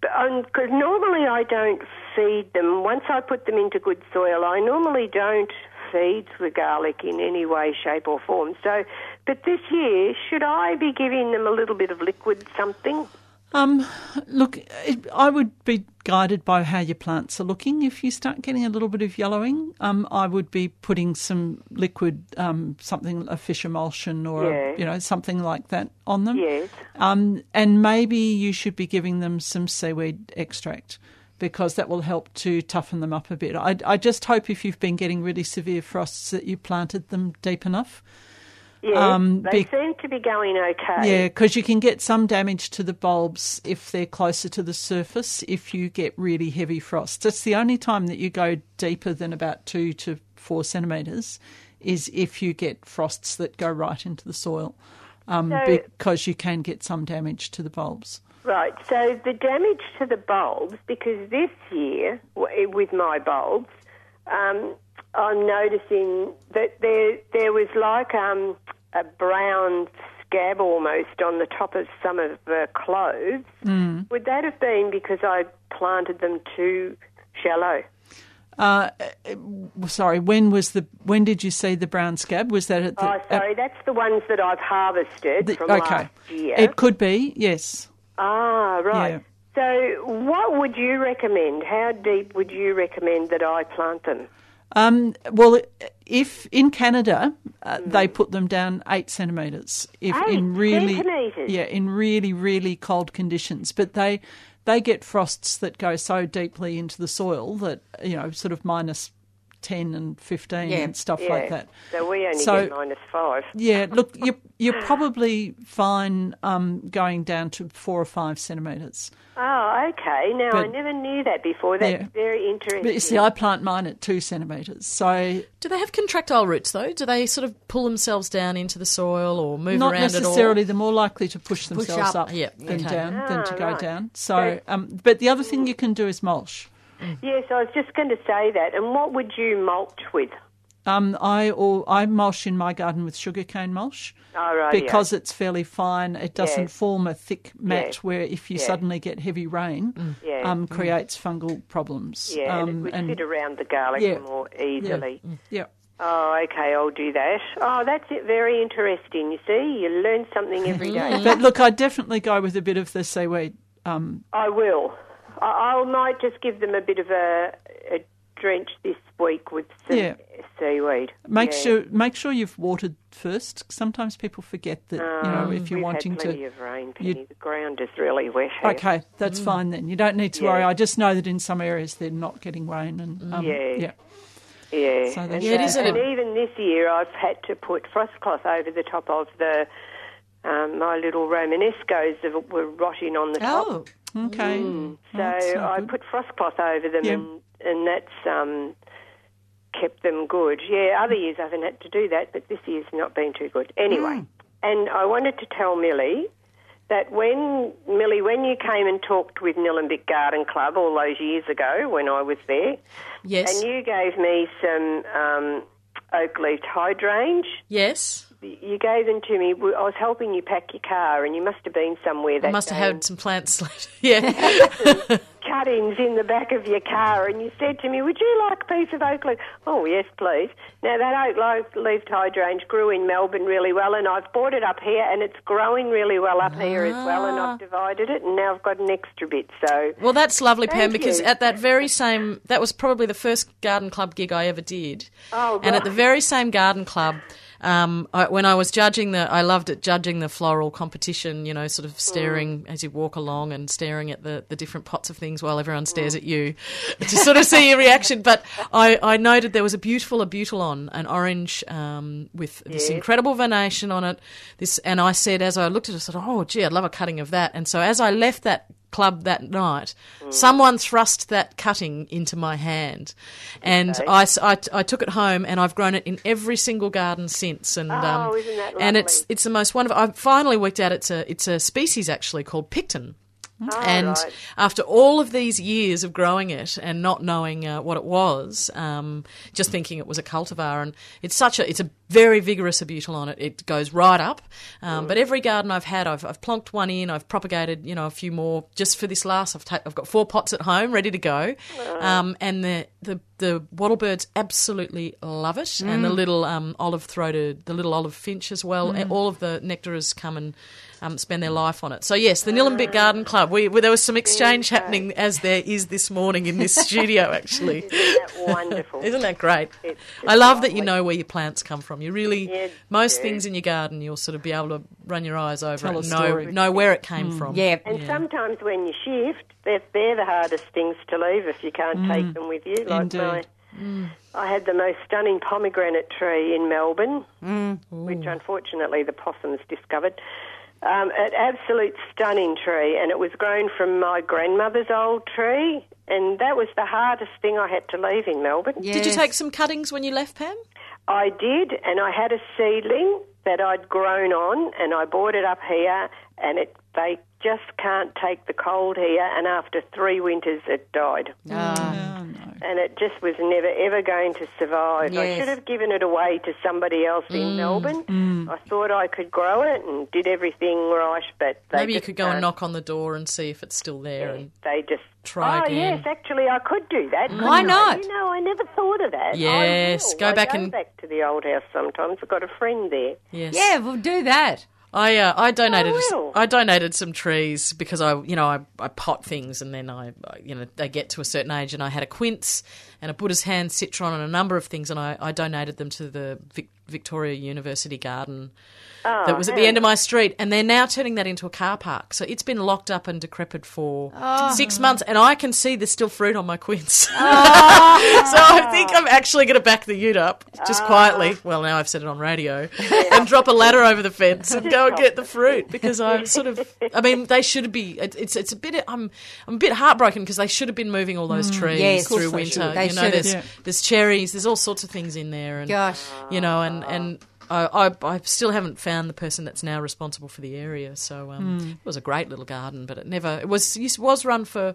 Because normally I don't feed them. Once I put them into good soil, I normally don't feed the garlic in any way, shape or form. So, but this year, should I be giving them a little bit of liquid something? Look, I would be guided by how your plants are looking. If you start getting a little bit of yellowing, I would be putting some liquid, something, a fish emulsion or, something like that on them. Yes. And maybe you should be giving them some seaweed extract because that will help to toughen them up a bit. I just hope if you've been getting really severe frosts that you planted them deep enough. Yeah, they seem to be going okay. Yeah, because you can get some damage to the bulbs if they're closer to the surface if you get really heavy frost. That's the only time that you go deeper than about 2 to 4 centimetres is if you get frosts that go right into the soil because you can get some damage to the bulbs. Right, so the damage to the bulbs, because this year with my bulbs, I'm noticing that there was like a brown scab almost on the top of some of the cloves. Mm. Would that have been because I planted them too shallow? Sorry, when did you see the brown scab? Was that at the... Oh, sorry, that's the ones that I've harvested from last year. It could be, yes. Ah, right. Yeah. So what would you recommend? How deep would you recommend that I plant them? Well, if in Canada they put them down 8 centimetres. In really, really cold conditions. But they get frosts that go so deeply into the soil that sort of minus 10 and 15 and stuff like that. So we only get minus 5. Yeah, look, you're probably fine going down to 4 or 5 centimetres. Oh, okay. Now, I never knew that before. That's very interesting. But you see, I plant mine at 2 centimetres. So, do they have contractile roots, though? Do they sort of pull themselves down into the soil or move around at all? Not necessarily. They're more likely to push themselves up than down than to go down. So, but the other thing you can do is mulch. Yes, I was just going to say that. And what would you mulch with? I mulch in my garden with sugarcane mulch because it's fairly fine. It doesn't form a thick mat where if you suddenly get heavy rain, creates fungal problems. Yeah, and it would fit around the garlic more easily. Yeah. Oh, okay, I'll do that. Oh, that's it. Very interesting, you see. You learn something every day. But look, I'd definitely go with a bit of the seaweed. I will. I might just give them a bit of a drench this week with some seaweed. Make sure you've watered first. Sometimes people forget that, if you're wanting to... We've had plenty of rain, Penny. The ground is really wet. Okay, that's fine then. You don't need to worry. I just know that in some areas they're not getting rain. And Yeah, so and even this year I've had to put frostcloth over the top of the my little Romanescos that were rotting on the top. Oh, okay. So I put frostcloth over them and that's kept them good. Yeah, other years I haven't had to do that, but this year's not been too good. Anyway, and I wanted to tell Millie that when you came and talked with Nillumbik Garden Club all those years ago when I was there, and you gave me some oak leaf hydrangea. Yes. You gave them to me. I was helping you pack your car and you must have been somewhere that day. I must have had some plants later. Yeah. Cuttings in the back of your car and you said to me, would you like a piece of oak leaf? Oh, yes, please. Now, that oak leafed hydrangea grew in Melbourne really well and I've bought it up here and it's growing really well up here as well and I've divided it and now I've got an extra bit. So, well, that's lovely, Pam, because at that very same, that was probably the first garden club gig I ever did. Oh, right. And at the very same garden club, when I was judging I loved it, judging the floral competition, sort of staring as you walk along and staring at the different pots of things while everyone stares at you to sort of see your reaction. But I noted there was a beautiful abutilon, an orange with this incredible venation on it. And I said, as I looked at it, I said, oh, gee, I'd love a cutting of that. And so as I left that club that night, someone thrust that cutting into my hand and I took it home and I've grown it in every single garden since and isn't that lovely? And it's the most wonderful. I've finally worked out it's a species actually called Picton. Oh, and after all of these years of growing it and not knowing what it was, just thinking it was a cultivar, and it's a very vigorous abutilon. It goes right up. But every garden I've had, I've plonked one in. I've propagated, a few more just for this last. I've got 4 pots at home ready to go, and the wattlebirds absolutely love it, and the little olive-throated, the little olive finch as well. And all of the nectarers come and spend their life on it. So yes, the Nillumbik Garden Club. There was some exchange happening as there is this morning in this studio. Actually, isn't that wonderful? Isn't that great? I love that you know where your plants come from. You really most things in your garden you'll sort of be able to run your eyes over and know where it came from. Yeah, and sometimes when you shift, they're the hardest things to leave if you can't take them with you. Like I had the most stunning pomegranate tree in Melbourne, which unfortunately the possums discovered. An absolute stunning tree, and it was grown from my grandmother's old tree, and that was the hardest thing I had to leave in Melbourne. Yes. Did you take some cuttings when you left, Pam? I did, and I had a seedling that I'd grown on, and I bought it up here, and they just can't take the cold here, and after 3 winters it died. No. And it just was never, ever going to survive. Yes. I should have given it away to somebody else in Melbourne. I thought I could grow it and did everything right, but they maybe you could go and knock on the door and see if it's still there. Yeah, and they just try again. Oh, yes, actually I could do that. Why not? I never thought of that. Yes, I go back to the old house sometimes. I've got a friend there. Yes. Yeah, we'll do that. I donated some trees because I pot things and then I they get to a certain age and I had a quince and a Buddha's hand citron and a number of things and I donated them to the Victoria University garden that was at the end of my street, and they're now turning that into a car park. So it's been locked up and decrepit for 6 months, and I can see there's still fruit on my quince. So I think I'm actually going to back the ute up just quietly. Well, now I've said it on radio, and drop a ladder over the fence and go and get the fruit because I'm sort of. I mean, they should be. It's a bit. I'm a bit heartbroken because they should have been moving all those trees through winter. There's cherries, there's all sorts of things in there, and and I still haven't found the person that's now responsible for the area. So it was a great little garden, but it was run for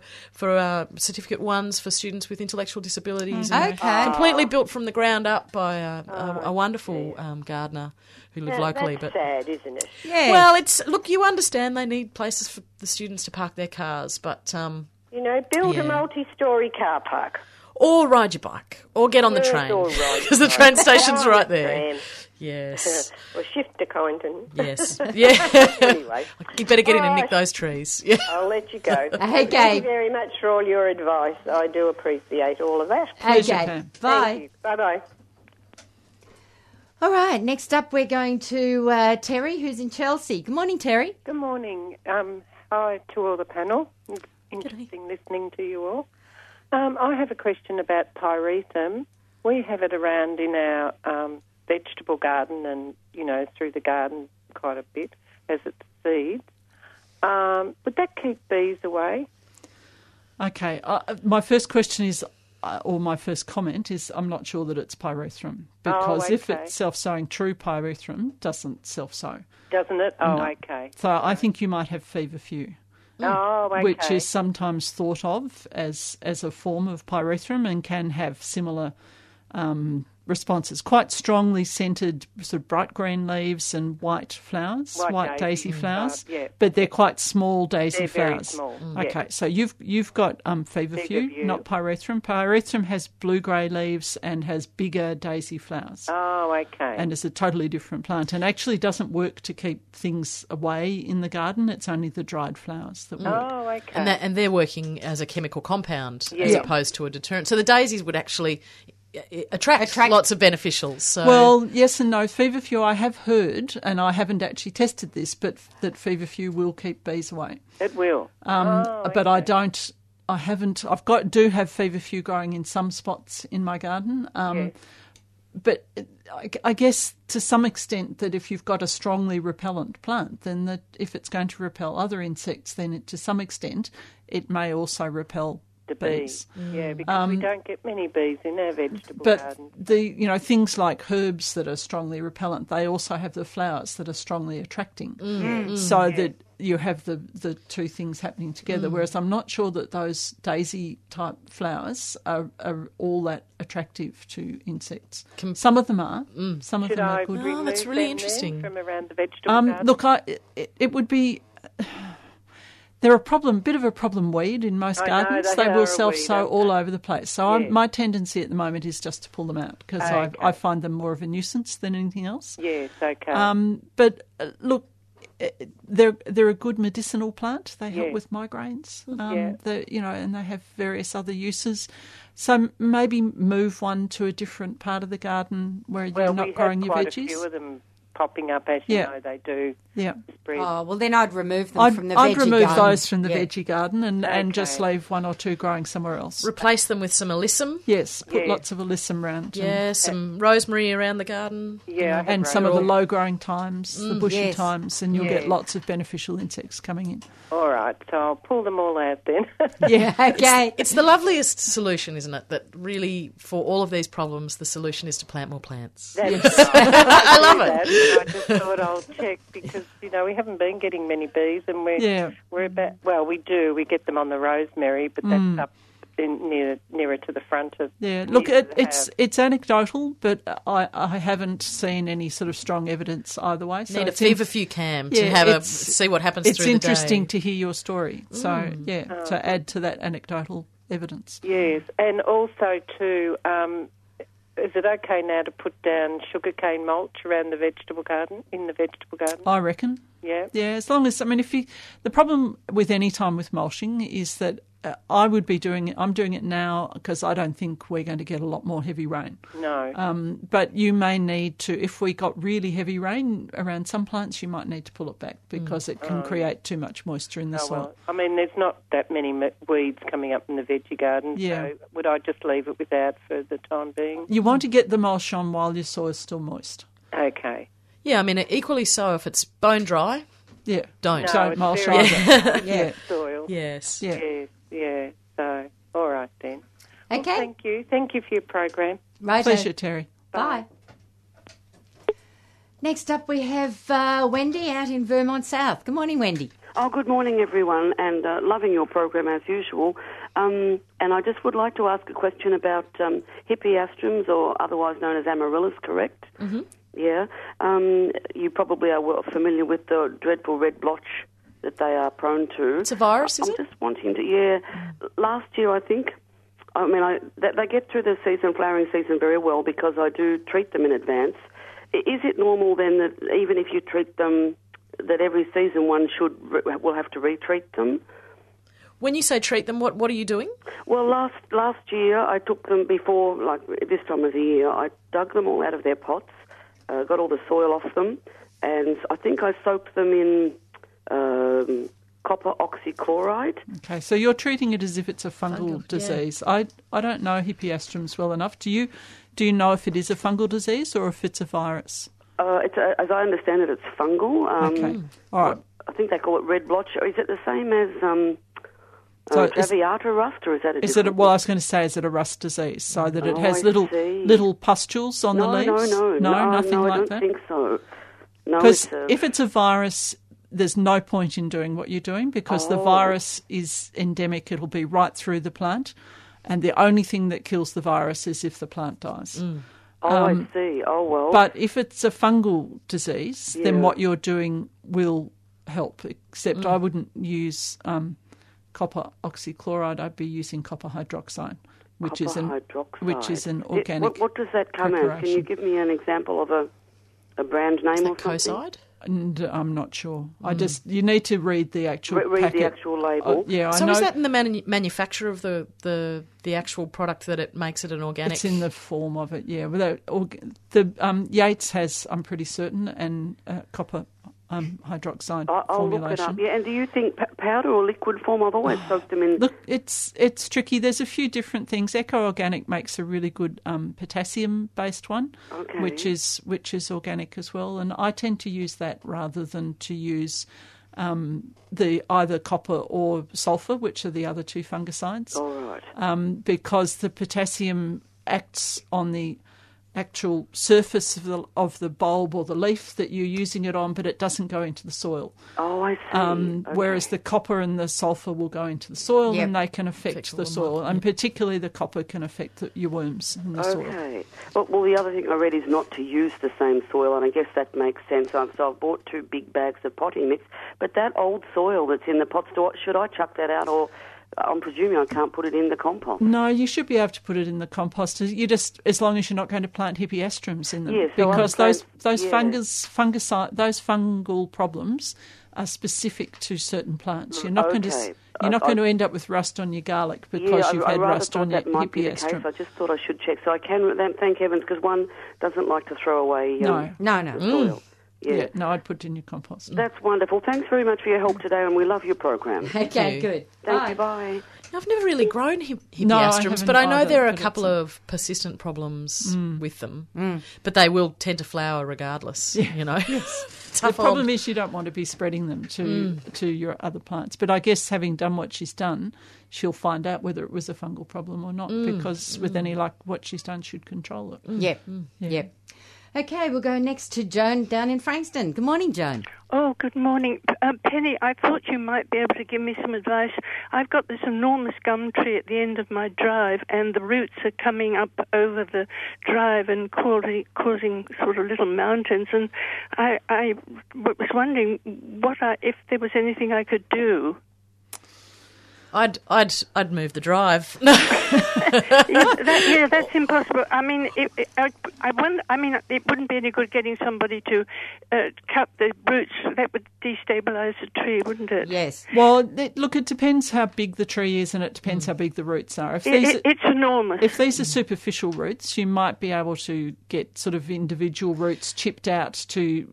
certificate ones for students with intellectual disabilities. And completely built from the ground up by a wonderful gardener who lived locally. That's sad, isn't it? Yeah. Well, you understand they need places for the students to park their cars, but build a multi-storey car park. Or ride your bike, or get on the train, because the train station's right there. Yes. Or shift to Covington. Yes. Yeah. Anyway. You better get in and nick those trees. Yeah. I'll let you go. Okay. Thank you very much for all your advice. I do appreciate all of that. Okay. Bye. Bye-bye. All right. Next up, we're going to Terry, who's in Chelsea. Good morning, Terry. Good morning. Hi to all the panel. Interesting listening to you all. I have a question about pyrethrum. We have it around in our vegetable garden and, you know, through the garden quite a bit as it seeds. Would that keep bees away? Okay. My first comment is I'm not sure that it's pyrethrum because if it's self-sowing, true pyrethrum doesn't self-sow. Doesn't it? Oh, no. Okay. So I think you might have feverfew. Oh, okay. Which is sometimes thought of as a form of pyrethrum and can have similar responses. Quite strongly scented, sort of bright green leaves and white flowers, white daisy flowers, but they're quite small daisy flowers. Very small. Mm. Okay, so you've got feverfew, not pyrethrum. Pyrethrum has blue-grey leaves and has bigger daisy flowers. Oh, okay. And it's a totally different plant and actually doesn't work to keep things away in the garden. It's only the dried flowers that work. Oh, okay. And they're working as a chemical compound as opposed to a deterrent. So the daisies would actually attract lots of beneficials. So. Well, yes and no. Feverfew, I have heard, and I haven't actually tested this, but that feverfew will keep bees away. It will. But I don't. I haven't. I've got. Do have feverfew growing in some spots in my garden. Yes. But I guess to some extent that if you've got a strongly repellent plant, then that if it's going to repel other insects, then it, to some extent it may also repel the bees. Yeah, because we don't get many bees in our vegetable garden. But things like herbs that are strongly repellent, they also have the flowers that are strongly attracting. Mm. So that you have the two things happening together, whereas I'm not sure that those daisy-type flowers are all that attractive to insects. Some of them are. Some of them are good. Oh, that's really interesting. From around the vegetable garden? Look, it would be... They're a bit of a problem weed in most gardens. They will self-sow all over the place. So my tendency at the moment is just to pull them out because I find them more of a nuisance than anything else. Yes, okay. Look, they're a good medicinal plant. They help with migraines. And they have various other uses. So maybe move one to a different part of the garden where you're not growing your veggies. A few of them popping up, as you know, they do spread. Oh, well, then I'd remove them from the veggie garden. I'd remove those from the veggie garden and just leave one or two growing somewhere else. Replace them with some alyssum. Yes, put lots of alyssum around. Yeah, some rosemary around the garden. Yeah. And some of the low-growing thymes, the bushy thymes, and you'll get lots of beneficial insects coming in. All right, so I'll pull them all out then. Yeah, okay. It's the loveliest solution, isn't it, that really for all of these problems the solution is to plant more plants. Yes. I love it. I just thought I'll check because, you know, we haven't been getting many bees and we're about... Well, we do. We get them on the rosemary, but that's up nearer to the front of... Yeah, look, it's anecdotal, but I haven't seen any sort of strong evidence either way. So need a feverfew cam to see what happens through the day. It's interesting to hear your story. So, to add to that anecdotal evidence. Yes, and also to... is it okay now to put down sugarcane mulch around the vegetable garden, in the vegetable garden? I reckon. Yeah. Yeah, as long as, I mean, the problem with any time with mulching is that I'm doing it now because I don't think we're going to get a lot more heavy rain. No. But you may need to, if we got really heavy rain around some plants, you might need to pull it back because it can create too much moisture in the soil. Well, I mean, there's not that many weeds coming up in the veggie garden, so would I just leave it without for the time being? You want to get the mulch on while your soil is still moist. Okay. Yeah, I mean, equally so if it's bone dry, don't mulch either. Soil. Yes. Yeah. Yes. Yeah, so all right then. Okay. Well, thank you. Thank you for your program. Right. Pleasure, Terry. Bye. Bye. Next up we have Wendy out in Vermont South. Good morning, Wendy. Oh, good morning, everyone, and loving your program as usual. And I just would like to ask a question about hippeastrums, or otherwise known as amaryllis, correct? Mm-hmm. Yeah. You probably are well familiar with the dreadful red blotch that they are prone to. It's a virus, is it? I'm just wanting to, last year I think I mean, they get through the season, flowering season, very well because I do treat them in advance. Is it normal then that even if you treat them, that every season one will have to retreat them? When you say treat them, what are you doing? Well, last year I took them before, like this time of the year, I dug them all out of their pots, got all the soil off them, and I think I soaked them in copper oxychloride. Okay, so you're treating it as if it's a fungal disease. Yeah. I don't know hippeastrums well enough. Do you know if it is a fungal disease or if it's a virus? As I understand it, it's fungal. Okay, all right. I think they call it red blotch. Is it the same as Traviata rust, or is that a different one? Well, I was going to say, is it a rust disease? So that it has little pustules on the leaves? No, I don't think so. Because if it's a virus, there's no point in doing what you're doing because the virus is endemic. It'll be right through the plant, and the only thing that kills the virus is if the plant dies. Mm. I see. Oh, well. But if it's a fungal disease, then what you're doing will help, except I wouldn't use copper oxychloride. I'd be using copper hydroxide, which is an organic. What does that come as? Can you give me an example of a brand name or something? And I'm not sure. Mm. You need to read the actual packet. Read the actual label. So I know, is that in the manufacture of the actual product that it makes it an organic? It's in the form of it, yeah. The Yates has, I'm pretty certain, and copper hydroxide formulation. I'll look it up, yeah. And do you think powder or liquid form? I've always soaked them in... Look, it's tricky. There's a few different things. Eco Organic makes a really good potassium-based one, which is organic as well. And I tend to use that rather than to use either copper or sulphur, which are the other two fungicides. All right. Because the potassium acts on the actual surface of the bulb or the leaf that you're using it on, but it doesn't go into the soil. Oh, I see. Whereas the copper and the sulphur will go into the soil and they can affect the soil, and particularly the copper can affect your worms in the soil. Okay. Well, the other thing I read is not to use the same soil, and I guess that makes sense. So I've bought two big bags of potting mix, but that old soil that's in the pot store, should I chuck that out, or... I'm presuming I can't put it in the compost. No, you should be able to put it in the compost. You just, as long as you're not going to plant hippeastrums in them, because those those fungal problems are specific to certain plants. You're not going to end up with rust on your garlic because you've had rust on your hippeastrum. I just thought I should check. So I can thank heavens, because one doesn't like to throw away soil. Yeah, no, I'd put it in your compost. That's wonderful. Thanks very much for your help today, and we love your program. Okay, good. Thank you, bye. Now, I've never really grown hippeastrums, but I know there are a couple of persistent problems with them, but they will tend to flower regardless, you know. Yes. The problem is you don't want to be spreading them to your other plants, but I guess having done what she's done, she'll find out whether it was a fungal problem or not, because with any luck, what she's done should control it. Yeah, yeah. Okay, we'll go next to Joan down in Frankston. Good morning, Joan. Oh, good morning. Penny, I thought you might be able to give me some advice. I've got this enormous gum tree at the end of my drive, and the roots are coming up over the drive and causing sort of little mountains. And I was wondering if there was anything I could do. I'd move the drive. That's impossible. I mean, it wouldn't be any good getting somebody to cut the roots. That would destabilise the tree, wouldn't it? Yes. Well, it depends how big the tree is, and it depends how big the roots are. It's enormous. If these are superficial roots, you might be able to get sort of individual roots chipped out to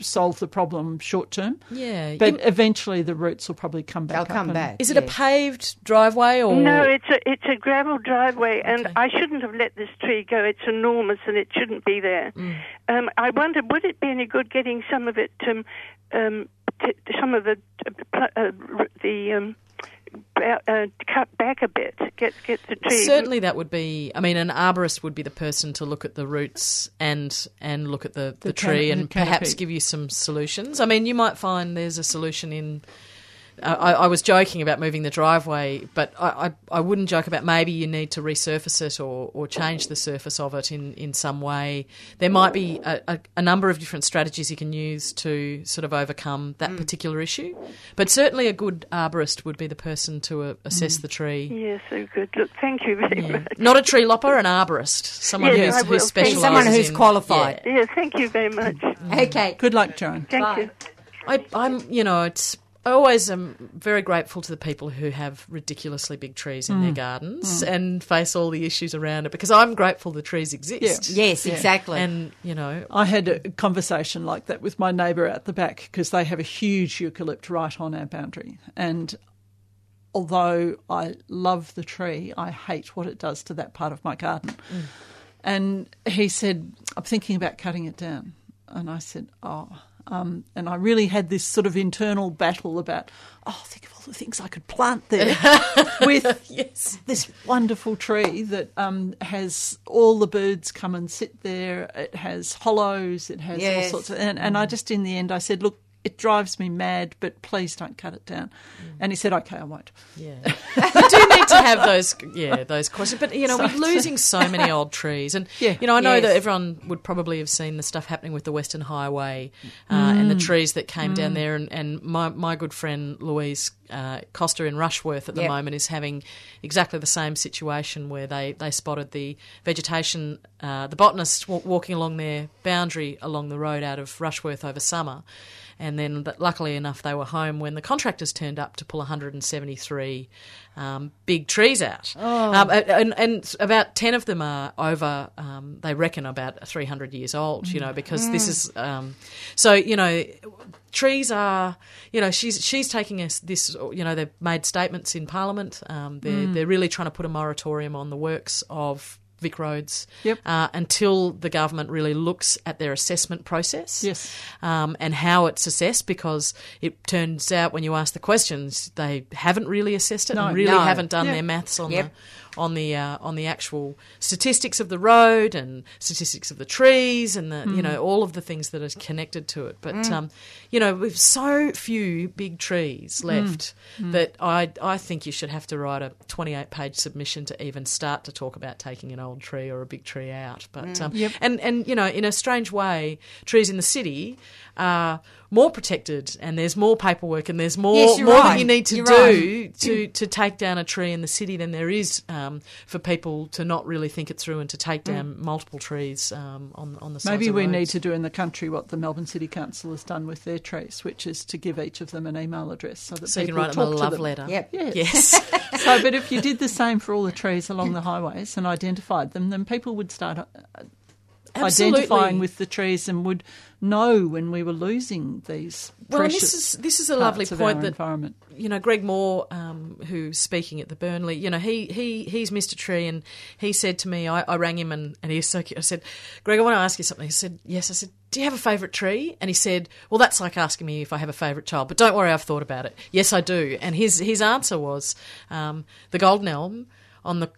solve the problem short term. Yeah. But eventually the roots will probably come back. Is it a paved driveway or? No, it's a gravel driveway, and I shouldn't have let this tree go. It's enormous and it shouldn't be there. Mm. I wondered, would it be any good getting some of it some of the cut back a bit, get the tree. Certainly that would be, I mean, an arborist would be the person to look at the roots and look at the tree and perhaps give you some solutions. I mean, you might find there's a solution in I was joking about moving the driveway, but I wouldn't joke about maybe you need to resurface it or change the surface of it in some way. There might be a number of different strategies you can use to sort of overcome that particular issue. But certainly a good arborist would be the person to assess the tree. Yes, yeah, so good. Look, thank you very much. Not a tree lopper, an arborist. Someone who specialises. Someone who's qualified. Yeah. Thank you very much. Okay. Good luck, Joan. Thank you. I always am very grateful to the people who have ridiculously big trees in their gardens and face all the issues around it, because I'm grateful the trees exist. Yeah. Yes, exactly. And, I had a conversation like that with my neighbour out the back, because they have a huge eucalypt right on our boundary. And although I love the tree, I hate what it does to that part of my garden. Mm. And he said, I'm thinking about cutting it down. And I said, and I really had this sort of internal battle about, think of all the things I could plant there with this wonderful tree that has all the birds come and sit there. It has hollows. It has all sorts of – and I just in the end I said, look, it drives me mad, but please don't cut it down. Mm. And he said, okay, I won't. Yeah. You do need to have those questions. But, we're losing so many old trees. And, I know that everyone would probably have seen the stuff happening with the Western Highway and the trees that came down there. And my good friend Louise Costa in Rushworth at the moment is having exactly the same situation, where they spotted the vegetation, the botanist walking along their boundary along the road out of Rushworth over summer. And then, luckily enough, they were home when the contractors turned up to pull 173 big trees out. Oh. And about 10 of them are over, they reckon, about 300 years old, because this is... trees are, she's taking us this, they've made statements in Parliament. They're really trying to put a moratorium on the works of Vic Roads until the government really looks at their assessment process and how it's assessed, because it turns out when you ask the questions, they haven't really assessed it and haven't done their maths on the actual statistics of the road and statistics of the trees and the all of the things that are connected to it. But we've so few big trees left that I think you should have to write a 28-page submission to even start to talk about taking an old tree or a big tree out. But and in a strange way, trees in the city are more protected, and there's more paperwork, and there's more that you need to do to take down a tree in the city than there is for people to not really think it through and to take down multiple trees on the sides of roads. Maybe we need to do in the country what the Melbourne City Council has done with their trees, which is to give each of them an email address so that so people can talk to them. So you can write them a love letter. Yep. Yes. So, but if you did the same for all the trees along the highways and identified them, then people would start... Absolutely. Identifying with the trees and would know when we were losing these precious this is a lovely point that environment. Greg Moore, who's speaking at the Burnley, he's Mr. Tree, and he said to me, I rang him and he's so cute. I said, Greg, I want to ask you something. He said, yes. I said, do you have a favourite tree? And he said, well, that's like asking me if I have a favourite child, but don't worry, I've thought about it. Yes, I do. And his answer was the golden elm.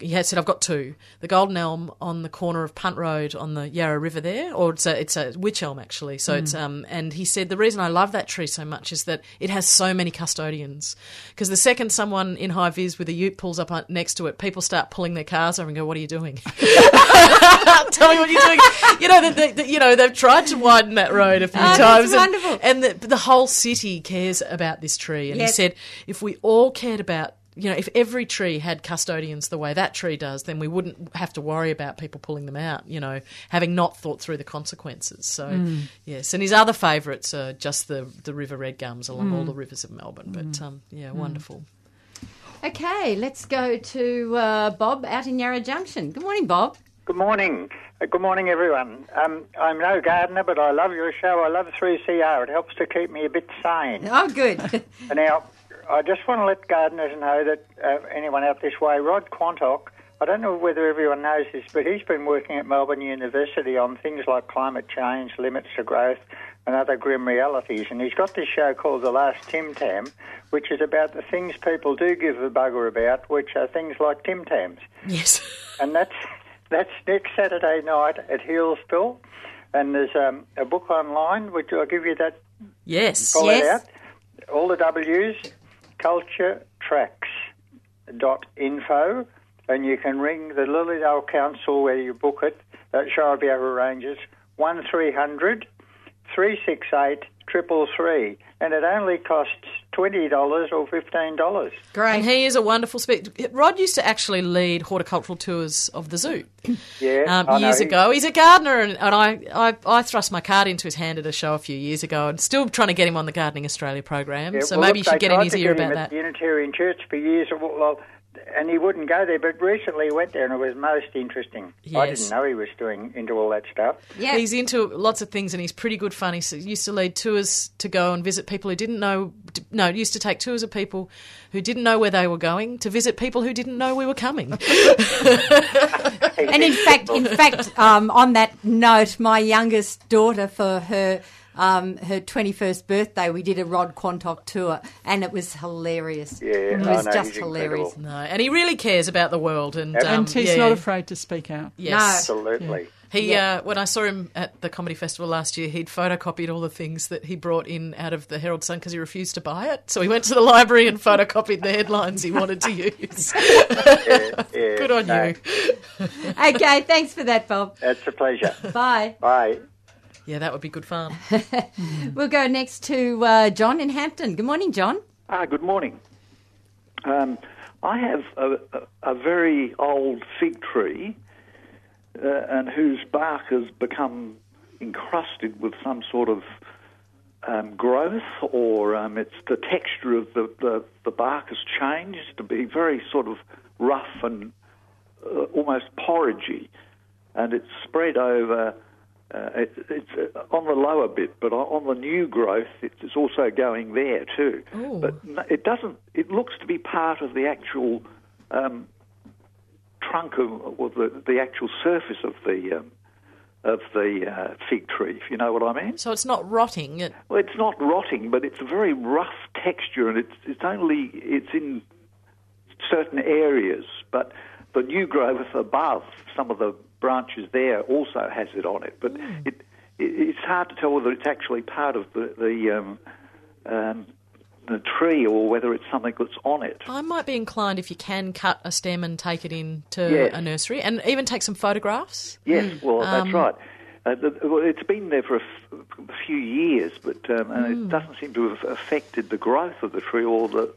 He said, I've got two. The golden elm on the corner of Punt Road on the Yarra River there, or it's a witch elm actually. So it's and he said the reason I love that tree so much is that it has so many custodians. Because the second someone in high vis with a ute pulls up next to it, people start pulling their cars over and go, "What are you doing? Tell me what you're doing." They've tried to widen that road a few times. That's wonderful. And the whole city cares about this tree. And he said, if we all cared about if every tree had custodians the way that tree does, then we wouldn't have to worry about people pulling them out, having not thought through the consequences. So, yes. And his other favourites are just the river red gums along all the rivers of Melbourne. But, wonderful. Okay, let's go to Bob out in Yarra Junction. Good morning, Bob. Good morning. Good morning, everyone. I'm no gardener, but I love your show. I love 3CR. It helps to keep me a bit sane. Oh, good. And now... I just want to let gardeners know that anyone out this way, Rod Quantock, I don't know whether everyone knows this, but he's been working at Melbourne University on things like climate change, limits to growth and other grim realities. And he's got this show called The Last Tim Tam, which is about the things people do give a bugger about, which are things like Tim Tams. Yes. And that's next Saturday night at Healesville. And there's a book online, which I'll give you that. Yes. All the W's. culturetracks.info, and you can ring the Lilydale Council where you book it, at Shirley Arranges, 1300 368 333, and it only costs $20 or $15. Great. And he is a wonderful speaker. Rod used to actually lead horticultural tours of the zoo years ago. He's a gardener, and I thrust my card into his hand at a show a few years ago, and still trying to get him on the Gardening Australia program. Yeah, so well, maybe you should get in his ear about that. Unitarian Church for years, and he wouldn't go there, but recently went there and it was most interesting. Yes. I didn't know he was into all that stuff. Yeah. He's into lots of things and he's pretty good fun. He used to lead tours to go and visit people who didn't know... No, used to take tours of people who didn't know where they were going to visit people who didn't know we were coming. And in fact, on that note, my youngest daughter, for her 21st birthday, we did a Rod Quantock tour, and it was hilarious. Yeah, it was just hilarious. No, and he really cares about the world, and he's not afraid to speak out. Yes, no. Absolutely. Yeah. When I saw him at the comedy festival last year, he'd photocopied all the things that he brought in out of the Herald Sun because he refused to buy it. So he went to the library and photocopied the headlines he wanted to use. Good on you. Okay, thanks for that, Bob. That's a pleasure. Bye. Bye. Yeah, that would be good fun. We'll go next to John in Hampton. Good morning, John. Good morning. I have a very old fig tree and whose bark has become encrusted with some sort of growth, or it's the texture of the bark has changed to be very sort of rough and almost porridgey, and it's spread over... It's on the lower bit, but on the new growth, it's also going there too. Ooh. But it doesn't. It looks to be part of the actual trunk or the actual surface of the fig tree, if you know what I mean. So it's not rotting. Well, it's not rotting, but it's a very rough texture, and it's only in certain areas. But the new growth above some of the branches there also has it on it, but it's hard to tell whether it's actually part of the tree or whether it's something that's on it. I might be inclined, if you can, cut a stem and take it into a nursery, and even take some photographs. Yes, well, that's right. It's been there for a few years, but and it doesn't seem to have affected the growth of the tree or the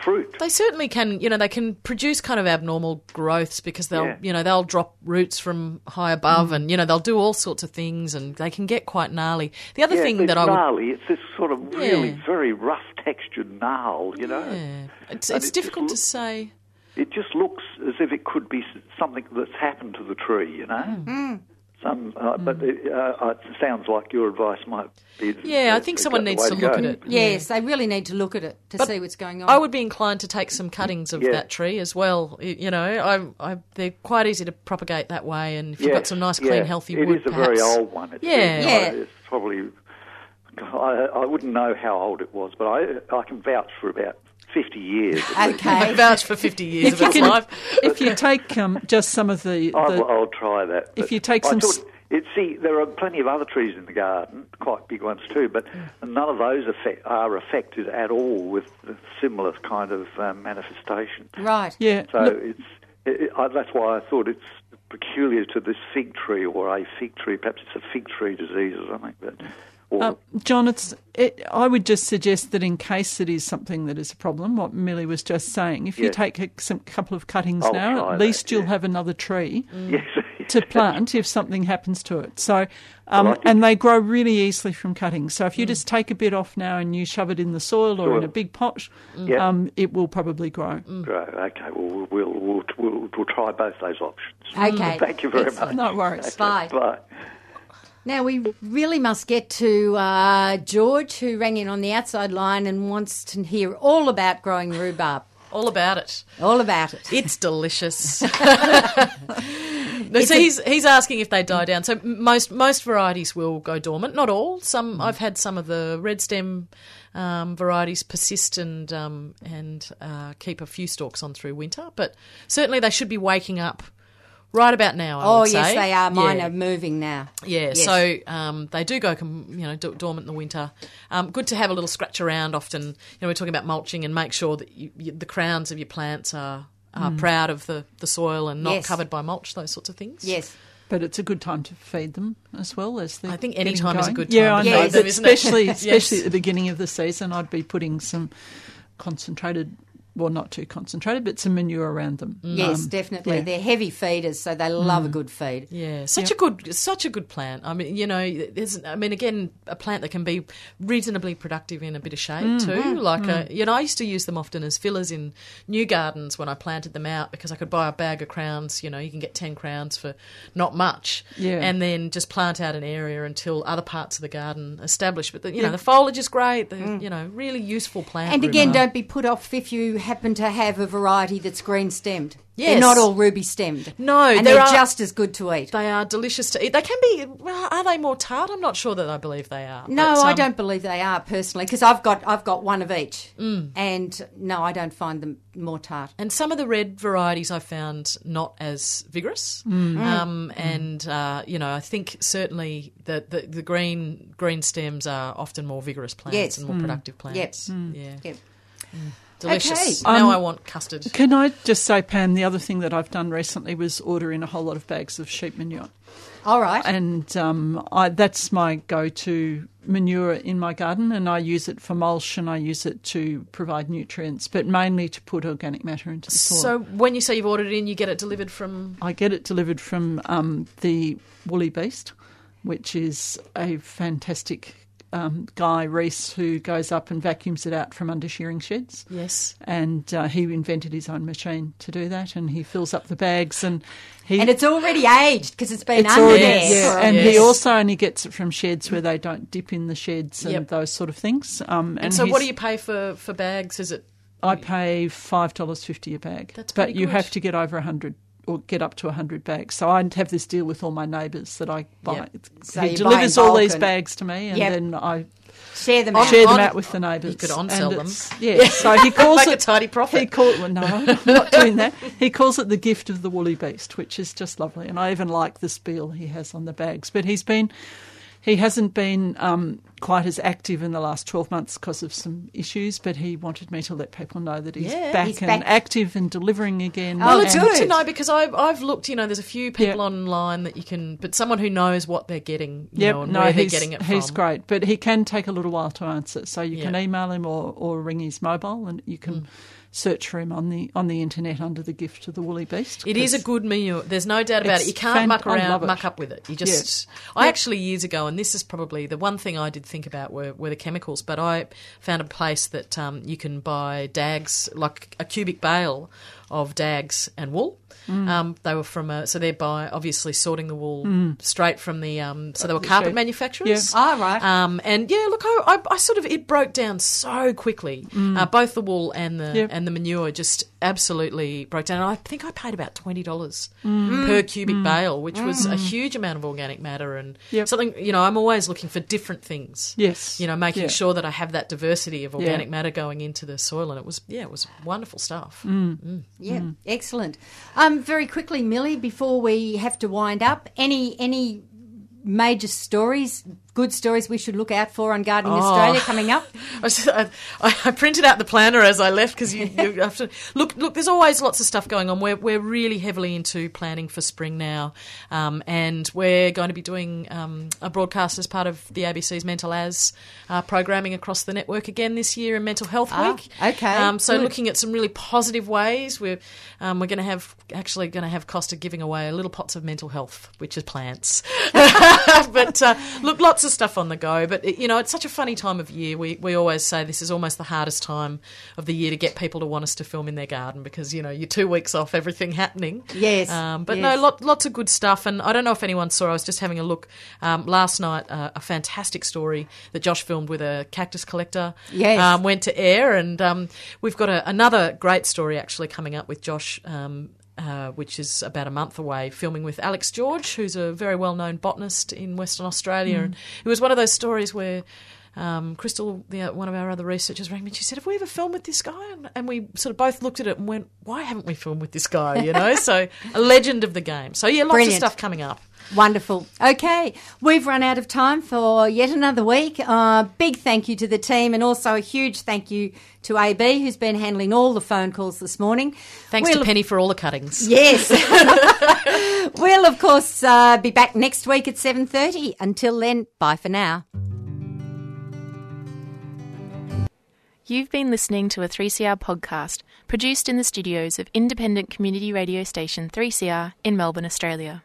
fruit. They certainly can, they can produce kind of abnormal growths because they'll drop roots from high above and, they'll do all sorts of things and they can get quite gnarly. The other thing that it's this sort of really very rough textured gnarl, Yeah. It's difficult to say. It just looks as if it could be something that's happened to the tree, Mm. But it sounds like your advice might be... I think someone needs to look at it. Yes, they really need to look at it to see what's going on. I would be inclined to take some cuttings of that tree as well. They're quite easy to propagate that way, and if you've got some nice, clean, healthy wood, it is perhaps a very old one. It's probably... I wouldn't know how old it was, but I can vouch for about 50 years. Okay. Vouch for 50 years of its life. If you take just some of the... I'll try that. If you take some... there are plenty of other trees in the garden, quite big ones too, but none of those are affected at all with the similar kind of manifestation. Right. Yeah. So that's why I thought it's peculiar to this fig tree, or a fig tree. Perhaps it's a fig tree disease or something, but... John, I would just suggest that in case it is something that is a problem, what Millie was just saying, if you take a couple of cuttings now, at least you'll have another tree to plant if something happens to it. So, and they grow really easily from cuttings. So if you just take a bit off now and you shove it in the soil or in a big pot, it will probably grow. Grow. Okay. Well, we'll try both those options. Okay. Thank you very much. No worries. Okay. Bye. Bye. Now, we really must get to George, who rang in on the outside line and wants to hear all about growing rhubarb. All about it. All about it. It's delicious. So he's asking if they die down. So most varieties will go dormant, not all. Some I've had some of the red stem varieties persist and keep a few stalks on through winter, but certainly they should be waking up right about now, I would say. Oh, yes, they are. Mine are moving now. Yeah, yes. So they do go, dormant in the winter. Good to have a little scratch around often. We're talking about mulching and make sure that the crowns of your plants are proud of the soil and not covered by mulch, those sorts of things. Yes. But it's a good time to feed them as well. I think any time is a good time to feed them, isn't it? Especially at the beginning of the season, I'd be putting some concentrated... Well, not too concentrated, but some manure around them. Yes, definitely. Yeah. They're heavy feeders, so they love a good feed. Yeah, such a good plant. I mean, again, a plant that can be reasonably productive in a bit of shade too. I used to use them often as fillers in new gardens when I planted them out because I could buy a bag of crowns. You can get 10 crowns for not much, and then just plant out an area until other parts of the garden established. But the foliage is great. They're, really useful plant. And again, don't be put off if you happen to have a variety that's green-stemmed. Yes. They're not all ruby-stemmed. No. And they're just as good to eat. They are delicious to eat. They can be... Are they more tart? I'm not sure that I believe they are. No, I don't believe they are, personally, because I've got one of each. Mm. And, no, I don't find them more tart. And some of the red varieties I found not as vigorous. Mm. And, I think certainly the green stems are often more vigorous plants and more productive plants. Yep. Mm. Yeah. Yep. Mm. Delicious. Okay. Now I want custard. Can I just say, Pam, the other thing that I've done recently was order in a whole lot of bags of sheep manure. All right. And that's my go-to manure in my garden, and I use it for mulch and I use it to provide nutrients, but mainly to put organic matter into the soil. So when you say you've ordered it in, you get it delivered from... I get it delivered from the Woolly Beast, which is a fantastic... Guy Reese, who goes up and vacuums it out from under shearing sheds. Yes. And he invented his own machine to do that, and he fills up the bags. And it's already aged because it's been under there. Yeah. And he also only gets it from sheds where they don't dip in the sheds and those sort of things. And so what do you pay for bags? Is it? I pay $5.50 a bag. That's pretty good. But you have to get over 100. Or get up to 100 bags. So I have this deal with all my neighbours that I buy. Yep. So he delivers all these bags to me, and then I share them out with the neighbours. You could on-sell them. Yeah. So he calls it... Make a tidy profit. No, I'm not doing that. He calls it the gift of the Woolly Beast, which is just lovely. And I even like the spiel he has on the bags. But he hasn't been quite as active in the last 12 months because of some issues, but he wanted me to let people know that he's back. Active and delivering again. Well, it's good to know because I've looked, there's a few people online that you can, but someone who knows what they're getting where they're getting it from. He's great, but he can take a little while to answer. So you can email him or ring his mobile and you can... search for him on the internet under the gift of the Woolly Beast. It is a good meal. There's no doubt about it. You can't muck up with it. You just... Yeah. I actually, years ago, and this is probably the one thing I did think about were the chemicals, but I found a place that you can buy dags, like a cubic bale of dags and wool. Mm. They were from so they're by obviously sorting the wool straight from the so they were carpet manufacturers. Yes. Yeah. Oh, right. I sort of it broke down so quickly. Both the wool and the manure just absolutely broke down. And I think I paid about $20 per cubic bale, which was a huge amount of organic matter and something. I'm always looking for different things. Yes. Making sure that I have that diversity of organic matter going into the soil, and it was wonderful stuff. Mm. Mm. Yeah, excellent. Very quickly, Millie, before we have to wind up, any major stories, good stories we should look out for on Gardening Australia coming up? I printed out the planner as I left because you have to look. There's always lots of stuff going on. We're really heavily into planning for spring now, and we're going to be doing a broadcast as part of the ABC's Mental As programming across the network again this year in Mental Health Week. Okay. So good. Looking at some really positive ways, we're going to have Costa giving away little pots of mental health, which is plants. But lots of stuff on the go, but it's such a funny time of year. We always say this is almost the hardest time of the year to get people to want us to film in their garden because you're 2 weeks off everything happening. Yes. Lots of good stuff, and I don't know if anyone saw. I was just having a look last night. A fantastic story that Josh filmed with a cactus collector. Yes. Went to air, and we've got another great story actually coming up with Josh. Which is about a month away, filming with Alex George, who's a very well-known botanist in Western Australia. And it was one of those stories where Crystal, one of our other researchers, rang me and she said, have we ever filmed with this guy? And we sort of both looked at it and went, why haven't we filmed with this guy, you know? So a legend of the game. So, yeah, lots Brilliant. Of stuff coming up. Wonderful. Okay, we've run out of time for yet another week. Big thank you to the team, and also a huge thank you to AB, who's been handling all the phone calls this morning. Thanks to Penny for all the cuttings. Yes. We'll, of course, be back next week at 7:30. Until then, bye for now. You've been listening to a 3CR podcast produced in the studios of independent community radio station 3CR in Melbourne, Australia.